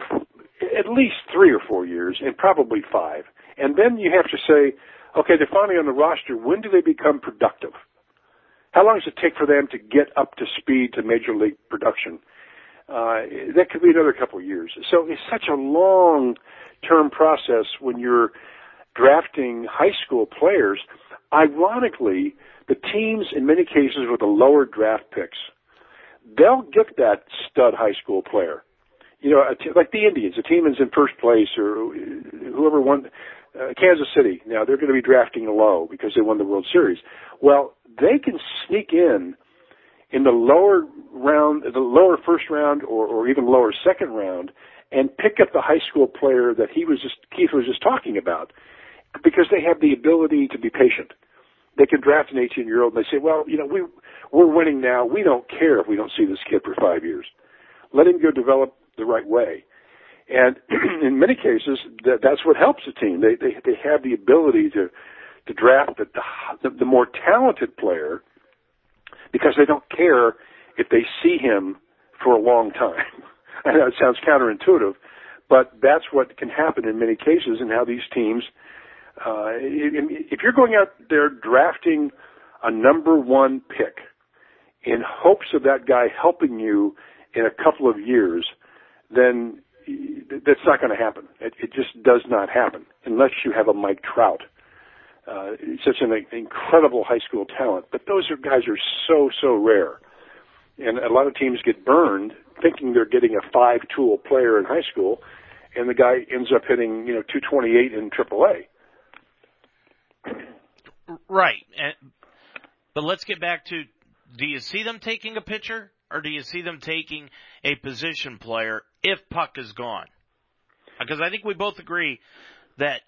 at least three or four years, and probably five. And then you have to say, okay, they're finally on the roster. When do they become productive? How long does it take for them to get up to speed to major league production? Uh, that could be another couple of years. So it's such a long-term process when you're drafting high school players. Ironically, the teams, in many cases, with the lower draft picks, they'll get that stud high school player. You know, a t- like the Indians, the team is in first place, or whoever won, uh, Kansas City. Now, they're going to be drafting low because they won the World Series. Well, they can sneak in in the lower round, the lower first round, or, or even lower second round, and pick up the high school player that he was just, Keith was just talking about, because they have the ability to be patient. They can draft an eighteen-year-old, and they say, well, you know, we, we're winning now. We don't care if we don't see this kid for five years. Let him go develop the right way. And in many cases, that, that's what helps the team. They, they, they have the ability to, to draft the, the, the more talented player, because they don't care if they see him for a long time. I know it sounds counterintuitive, but that's what can happen in many cases, and how these teams, uh, if you're going out there drafting a number one pick in hopes of that guy helping you in a couple of years, then that's not going to happen. It, it just does not happen unless you have a Mike Trout. Uh, such an incredible high school talent. But those are, guys are so, so rare. And a lot of teams get burned thinking they're getting a five-tool player in high school, and the guy ends up hitting, you know, two twenty-eight in triple A. Right. And, but let's get back to, do you see them taking a pitcher, or do you see them taking a position player if Puk is gone? Because I think we both agree that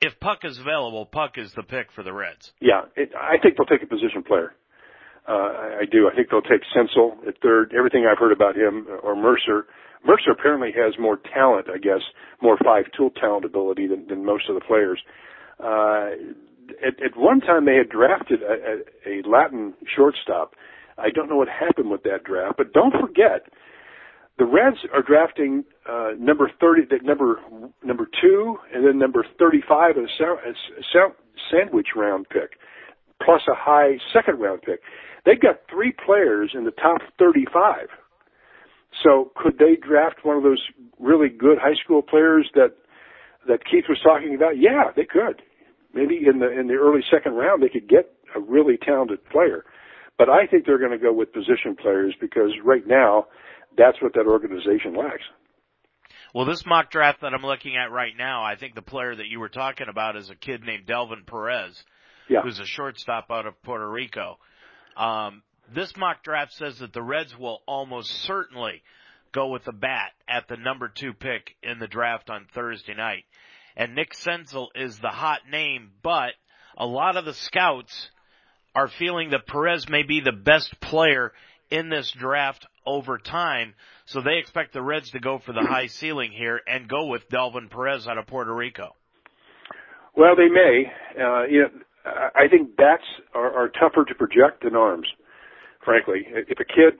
if Puk is available, Puk is the pick for the Reds. Yeah, it, I think they'll take a position player. Uh, I, I do. I think they'll take Senzel at third. Everything I've heard about him, or Mercer. Mercer apparently has more talent, I guess, more five-tool talent ability than, than most of the players. Uh, at, at one time, they had drafted a, a, a Latin shortstop. I don't know what happened with that draft, but don't forget, the Reds are drafting uh, number thirty, that number number two, and then number thirty-five in a sandwich round pick, plus a high second round pick. They've got three players in the top thirty-five. So could they draft one of those really good high school players that that Keith was talking about? Yeah, they could. Maybe in the in the early second round, they could get a really talented player. But I think they're going to go with position players, because right now, that's what that organization lacks. Well, this mock draft that I'm looking at right now, I think the player that you were talking about is a kid named Delvin Perez, yeah, who's a shortstop out of Puerto Rico. Um, this mock draft says that the Reds will almost certainly go with the bat at the number two pick in the draft on Thursday night. And Nick Senzel is the hot name, but a lot of the scouts are feeling that Perez may be the best player in this draft over time, so they expect the Reds to go for the high ceiling here and go with Delvin Perez out of Puerto Rico. Well, they may. Uh, you know, I think bats are, are tougher to project than arms, frankly. If a kid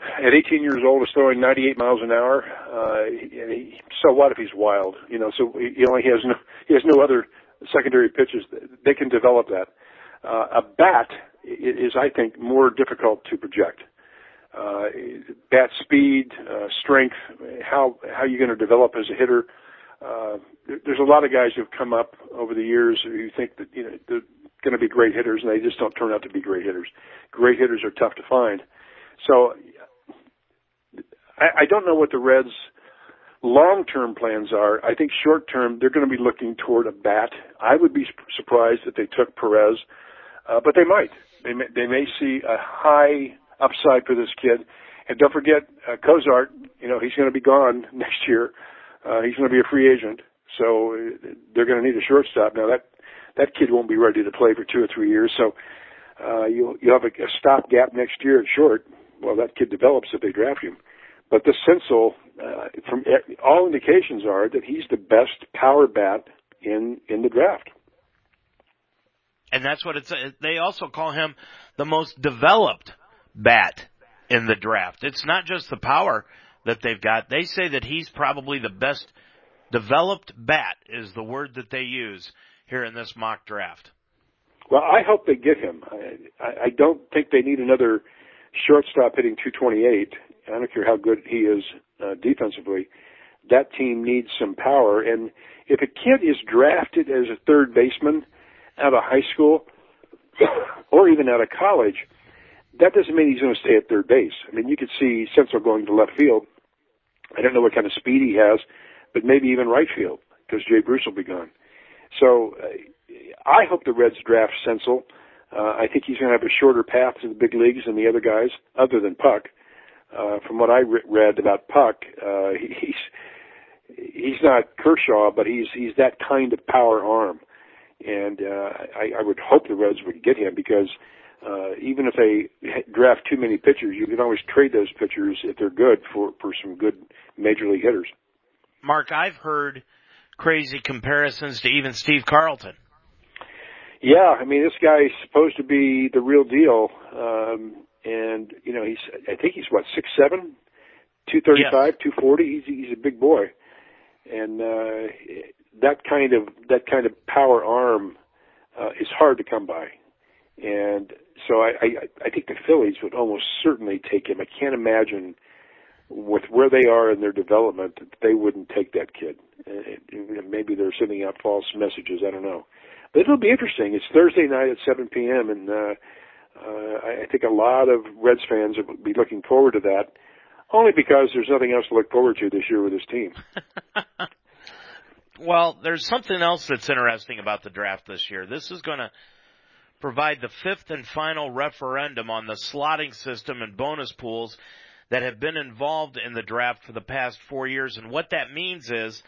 at eighteen years old is throwing ninety-eight miles an hour, uh, he, so what if he's wild? You know, so he only has no, he has no other secondary pitches. They can develop that. Uh, a bat is, I think, more difficult to project. Uh, bat speed, uh, strength, how, how you're going to develop as a hitter. Uh, there's a lot of guys who've come up over the years who think that, you know, they're going to be great hitters, and they just don't turn out to be great hitters. Great hitters are tough to find. So I, I don't know what the Reds' long-term plans are. I think short-term, they're going to be looking toward a bat. I would be surprised if they took Perez, uh, but they might. They may, they may see a high upside for this kid. And don't forget, uh, Cozart, you know, he's going to be gone next year. Uh, he's going to be a free agent. So they're going to need a shortstop. Now, that that kid won't be ready to play for two or three years. So uh, you'll, you'll have a, a stopgap next year at short. Well, that kid develops if they draft him. But the Senzel, uh, from all indications are that he's the best power bat in, in the draft. And that's what it's – they also call him the most developed bat in the draft. It's not just the power that they've got. They say that he's probably the best developed bat is the word that they use here in this mock draft. Well, I hope they get him. I, I don't think they need another shortstop hitting two twenty-eight. I don't care how good he is uh, defensively. That team needs some power. And if a kid is drafted as a third baseman out of high school or even out of college, that doesn't mean he's going to stay at third base. I mean, you could see Senzel going to left field. I don't know what kind of speed he has, but maybe even right field because Jay Bruce will be gone. So uh, I hope the Reds draft Senzel. Uh, I think he's going to have a shorter path to the big leagues than the other guys, other than Puk. Uh, from what I re- read about Puk, uh, he's he's not Kershaw, but he's he's that kind of power arm. And uh, I, I would hope the Reds would get him because uh, even if they draft too many pitchers, you can always trade those pitchers if they're good for, for some good major league hitters. Mark, I've heard crazy comparisons to even Steve Carlton. Yeah, I mean, this guy is supposed to be the real deal. Um, and, you know, he's I think he's, what, six foot seven, two thirty-five, yes. two forty? He's, he's a big boy. And uh, that kind of that kind of power arm uh, is hard to come by. And so I, I, I think the Phillies would almost certainly take him. I can't imagine with where they are in their development, they wouldn't take that kid. And maybe they're sending out false messages. I don't know. But it'll be interesting. It's Thursday night at seven p.m., and uh, uh, I think a lot of Reds fans will be looking forward to that, only because there's nothing else to look forward to this year with this team. Well, there's something else that's interesting about the draft this year. This is going to provide the fifth and final referendum on the slotting system and bonus pools that have been involved in the draft for the past four years. And what that means is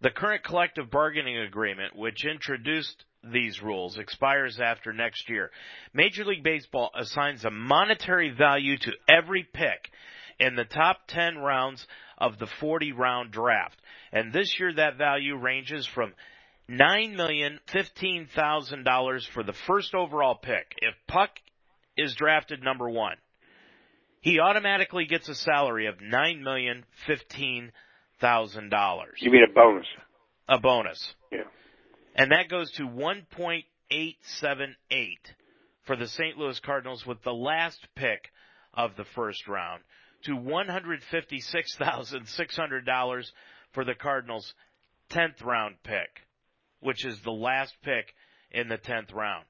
the current collective bargaining agreement, which introduced these rules, expires after next year. Major League Baseball assigns a monetary value to every pick in the top ten rounds of the forty-round draft. And this year that value ranges from nine million dollars, fifteen thousand dollars for the first overall pick. If Puk is drafted number one, he automatically gets a salary of nine million dollars, fifteen thousand dollars. You mean a bonus? A bonus. Yeah. And that goes to one point eight seven eight for the Saint Louis Cardinals with the last pick of the first round to one hundred fifty-six thousand six hundred dollars for the Cardinals' tenth round pick, which is the last pick in the tenth round.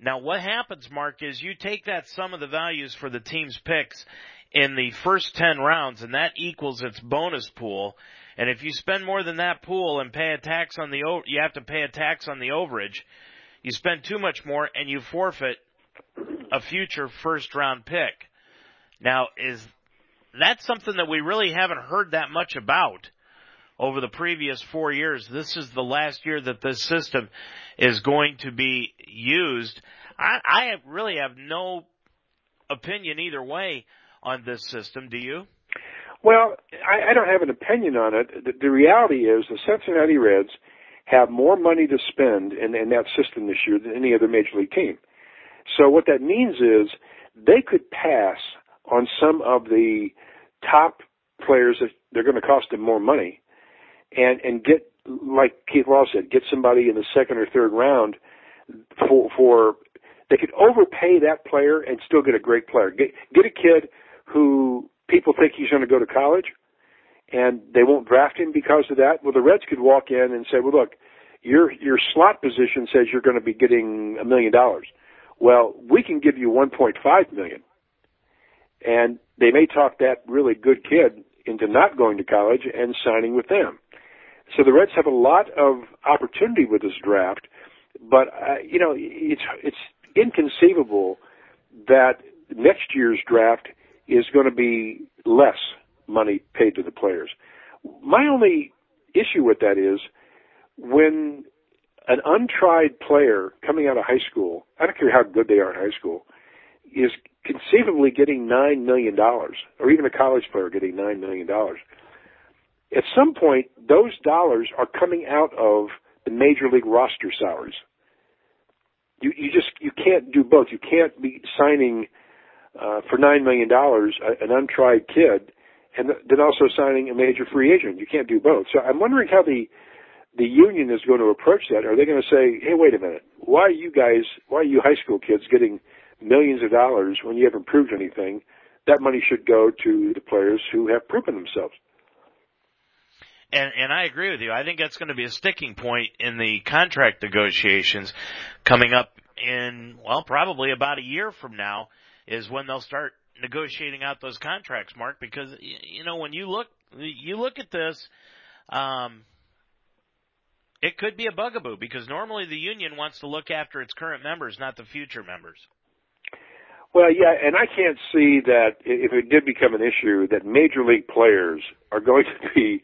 Now, what happens, Mark, is you take that sum of the values for the team's picks in the first ten rounds, and that equals its bonus pool. And if you spend more than that pool and pay a tax on the, you have to pay a tax on the overage. You spend too much more, and you forfeit a future first-round pick. Now, is that something that we really haven't heard that much about over the previous four years? This is the last year that this system is going to be used. I, I have really have no opinion either way on this system. Do you? Well, I, I don't have an opinion on it. The, the reality is the Cincinnati Reds have more money to spend in, in that system this year than any other major league team. So what that means is they could pass on some of the top players that they're going to cost them more money. And, and get, like Keith Law said, get somebody in the second or third round for, for they could overpay that player and still get a great player. Get, get a kid who people think he's going to go to college, and they won't draft him because of that. Well, the Reds could walk in and say, well, look, your your slot position says you're going to be getting a million dollars. Well, we can give you one point five million dollars. And they may talk that really good kid into not going to college and signing with them. So the Reds have a lot of opportunity with this draft, but uh, you know it's it's inconceivable that next year's draft is going to be less money paid to the players. My only issue with that is when an untried player coming out of high school, I don't care how good they are in high school, is conceivably getting nine million dollars, or even a college player getting nine million dollars. At some point, those dollars are coming out of the major league roster salaries. You, you just you can't do both. You can't be signing uh, for nine million dollars, an untried kid, and then also signing a major free agent. You can't do both. So I'm wondering how the the union is going to approach that. Are they going to say, hey, wait a minute, why are you guys, why are you high school kids getting millions of dollars when you haven't proved anything? That money should go to the players who have proven themselves. And, and I agree with you. I think that's going to be a sticking point in the contract negotiations coming up in, well, probably about a year from now is when they'll start negotiating out those contracts, Mark, because, you know, when you look, you look at this, um, it could be a bugaboo because normally the union wants to look after its current members, not the future members. Well, yeah, and I can't see that if it did become an issue that major league players are going to be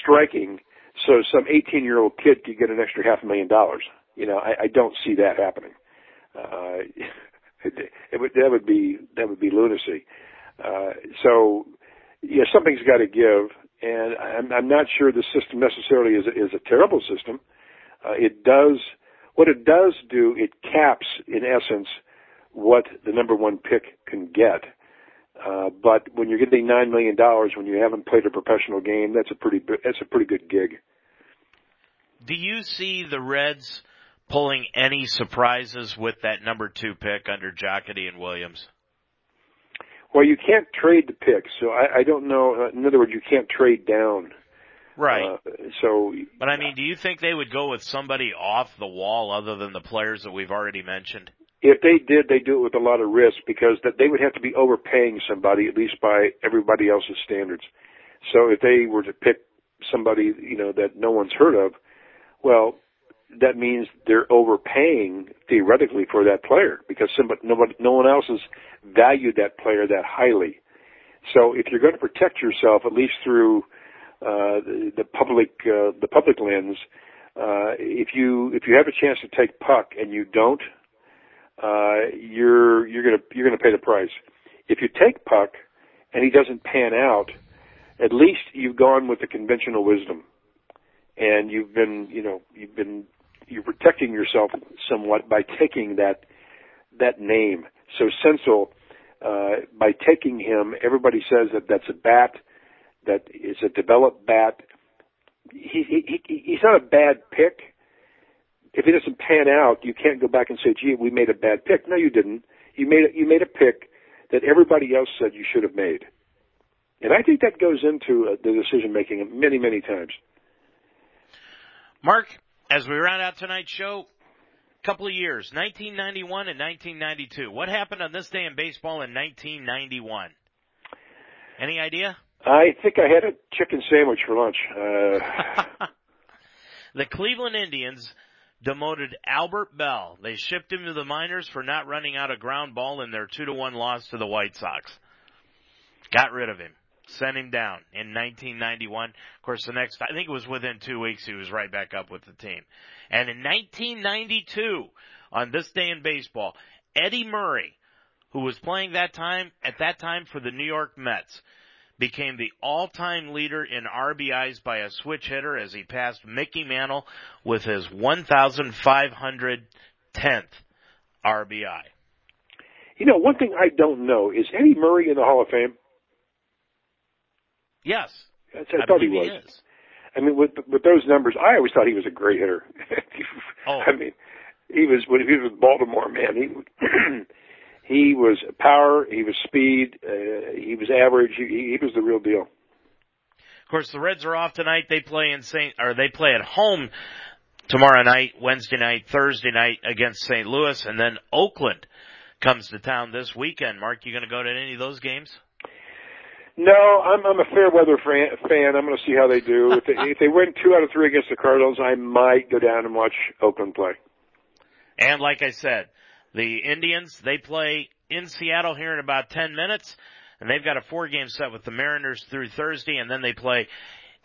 striking so some eighteen-year-old kid could get an extra half a million dollars. You know, I, I don't see that happening. Uh, it, it would, that would be that would be lunacy. Uh, so, yeah, something's got to give, and I'm, I'm not sure the system necessarily is is a terrible system. Uh, it does what it does do. It caps, in essence, what the number one pick can get. Uh, but when you're getting nine million dollars when you haven't played a professional game, that's a pretty that's a pretty good gig. Do you see the Reds pulling any surprises with that number two pick under Jockety and Williams? Well, you can't trade the pick, so I, I don't know. In other words, you can't trade down. Right. Uh, so, But, I mean, do you think they would go with somebody off the wall other than the players that we've already mentioned? If they did, they do it with a lot of risk because that they would have to be overpaying somebody, at least by everybody else's standards. So if they were to pick somebody, you know, that no one's heard of, well, that means they're overpaying theoretically for that player because somebody, nobody, no one else has valued that player that highly. So if you're going to protect yourself, at least through uh, the, the public, uh, the public lens, uh, if you if you have a chance to take Puk and you don't. Uh, you're you're gonna you're gonna pay the price. If you take Puk and he doesn't pan out, at least you've gone with the conventional wisdom, and you've been you know you've been you're protecting yourself somewhat by taking that that name. So Senzel, uh, by taking him, everybody says that that's a bat, that is a developed bat. He, he, he he's not a bad pick. If it doesn't pan out, you can't go back and say, gee, we made a bad pick. No, you didn't. You made a, you made a pick that everybody else said you should have made. And I think that goes into uh, the decision-making many, many times. Mark, as we round out tonight's show, a couple of years, nineteen ninety-one and nineteen ninety-two. What happened on this day in baseball in nineteen ninety-one? Any idea? I think I had a chicken sandwich for lunch. Uh... The Cleveland Indians demoted Albert Bell. They shipped him to the minors for not running out a ground ball in their two to one loss to the White Sox. Got rid of him. Sent him down in nineteen ninety-one. Of course, the next, I think it was within two weeks, he was right back up with the team. And in nineteen ninety-two, on this day in baseball, Eddie Murray, who was playing that time, at that time for the New York Mets, became the all-time leader in R B Is by a switch hitter as he passed Mickey Mantle with his one thousand five hundred tenth R B I. You know, one thing I don't know, is Eddie Murray in the Hall of Fame? Yes. I, I thought he was. He is. I mean, with with those numbers, I always thought he was a great hitter. Oh. I mean, he was, when he was with Baltimore, man, he would... He was power, he was speed, uh, he was average, he, he was the real deal. Of course, the Reds are off tonight. They play in Saint, or they play at home tomorrow night, Wednesday night, Thursday night against Saint Louis, and then Oakland comes to town this weekend. Mark, you going to go to any of those games? No, I'm, I'm a fair weather fan. I'm going to see how they do. If they, if they win two out of three against the Cardinals, I might go down and watch Oakland play. And like I said, the Indians, they play in Seattle here in about ten minutes, and they've got a four-game set with the Mariners through Thursday, and then they play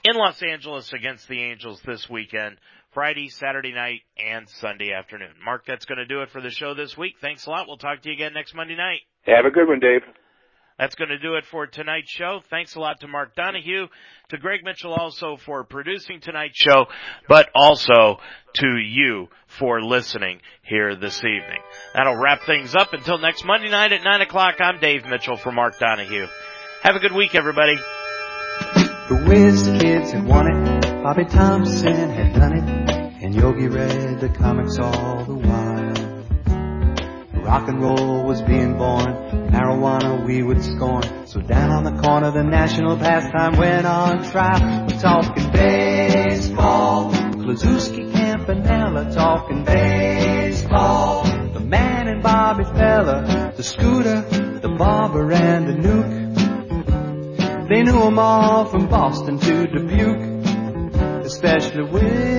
in Los Angeles against the Angels this weekend, Friday, Saturday night, and Sunday afternoon. Mark, that's going to do it for the show this week. Thanks a lot. We'll talk to you again next Monday night. Have a good one, Dave. That's going to do it for tonight's show. Thanks a lot to Mark Donahue, to Greg Mitchell also for producing tonight's show, but also to you for listening here this evening. That'll wrap things up. Until next Monday night at nine o'clock, I'm Dave Mitchell for Mark Donahue. Have a good week, everybody. The Whiz Kids had won it, Bobby Thompson had done it, and Yogi read the comics all the while. Rock and roll was being born, marijuana we would scorn, so down the corner the national pastime went on trial. We're talking baseball, Klazuski, Campanella, talking baseball. The man and Bobby Fella, the scooter, the barber and the nuke. They knew them all from Boston to Dubuque, especially with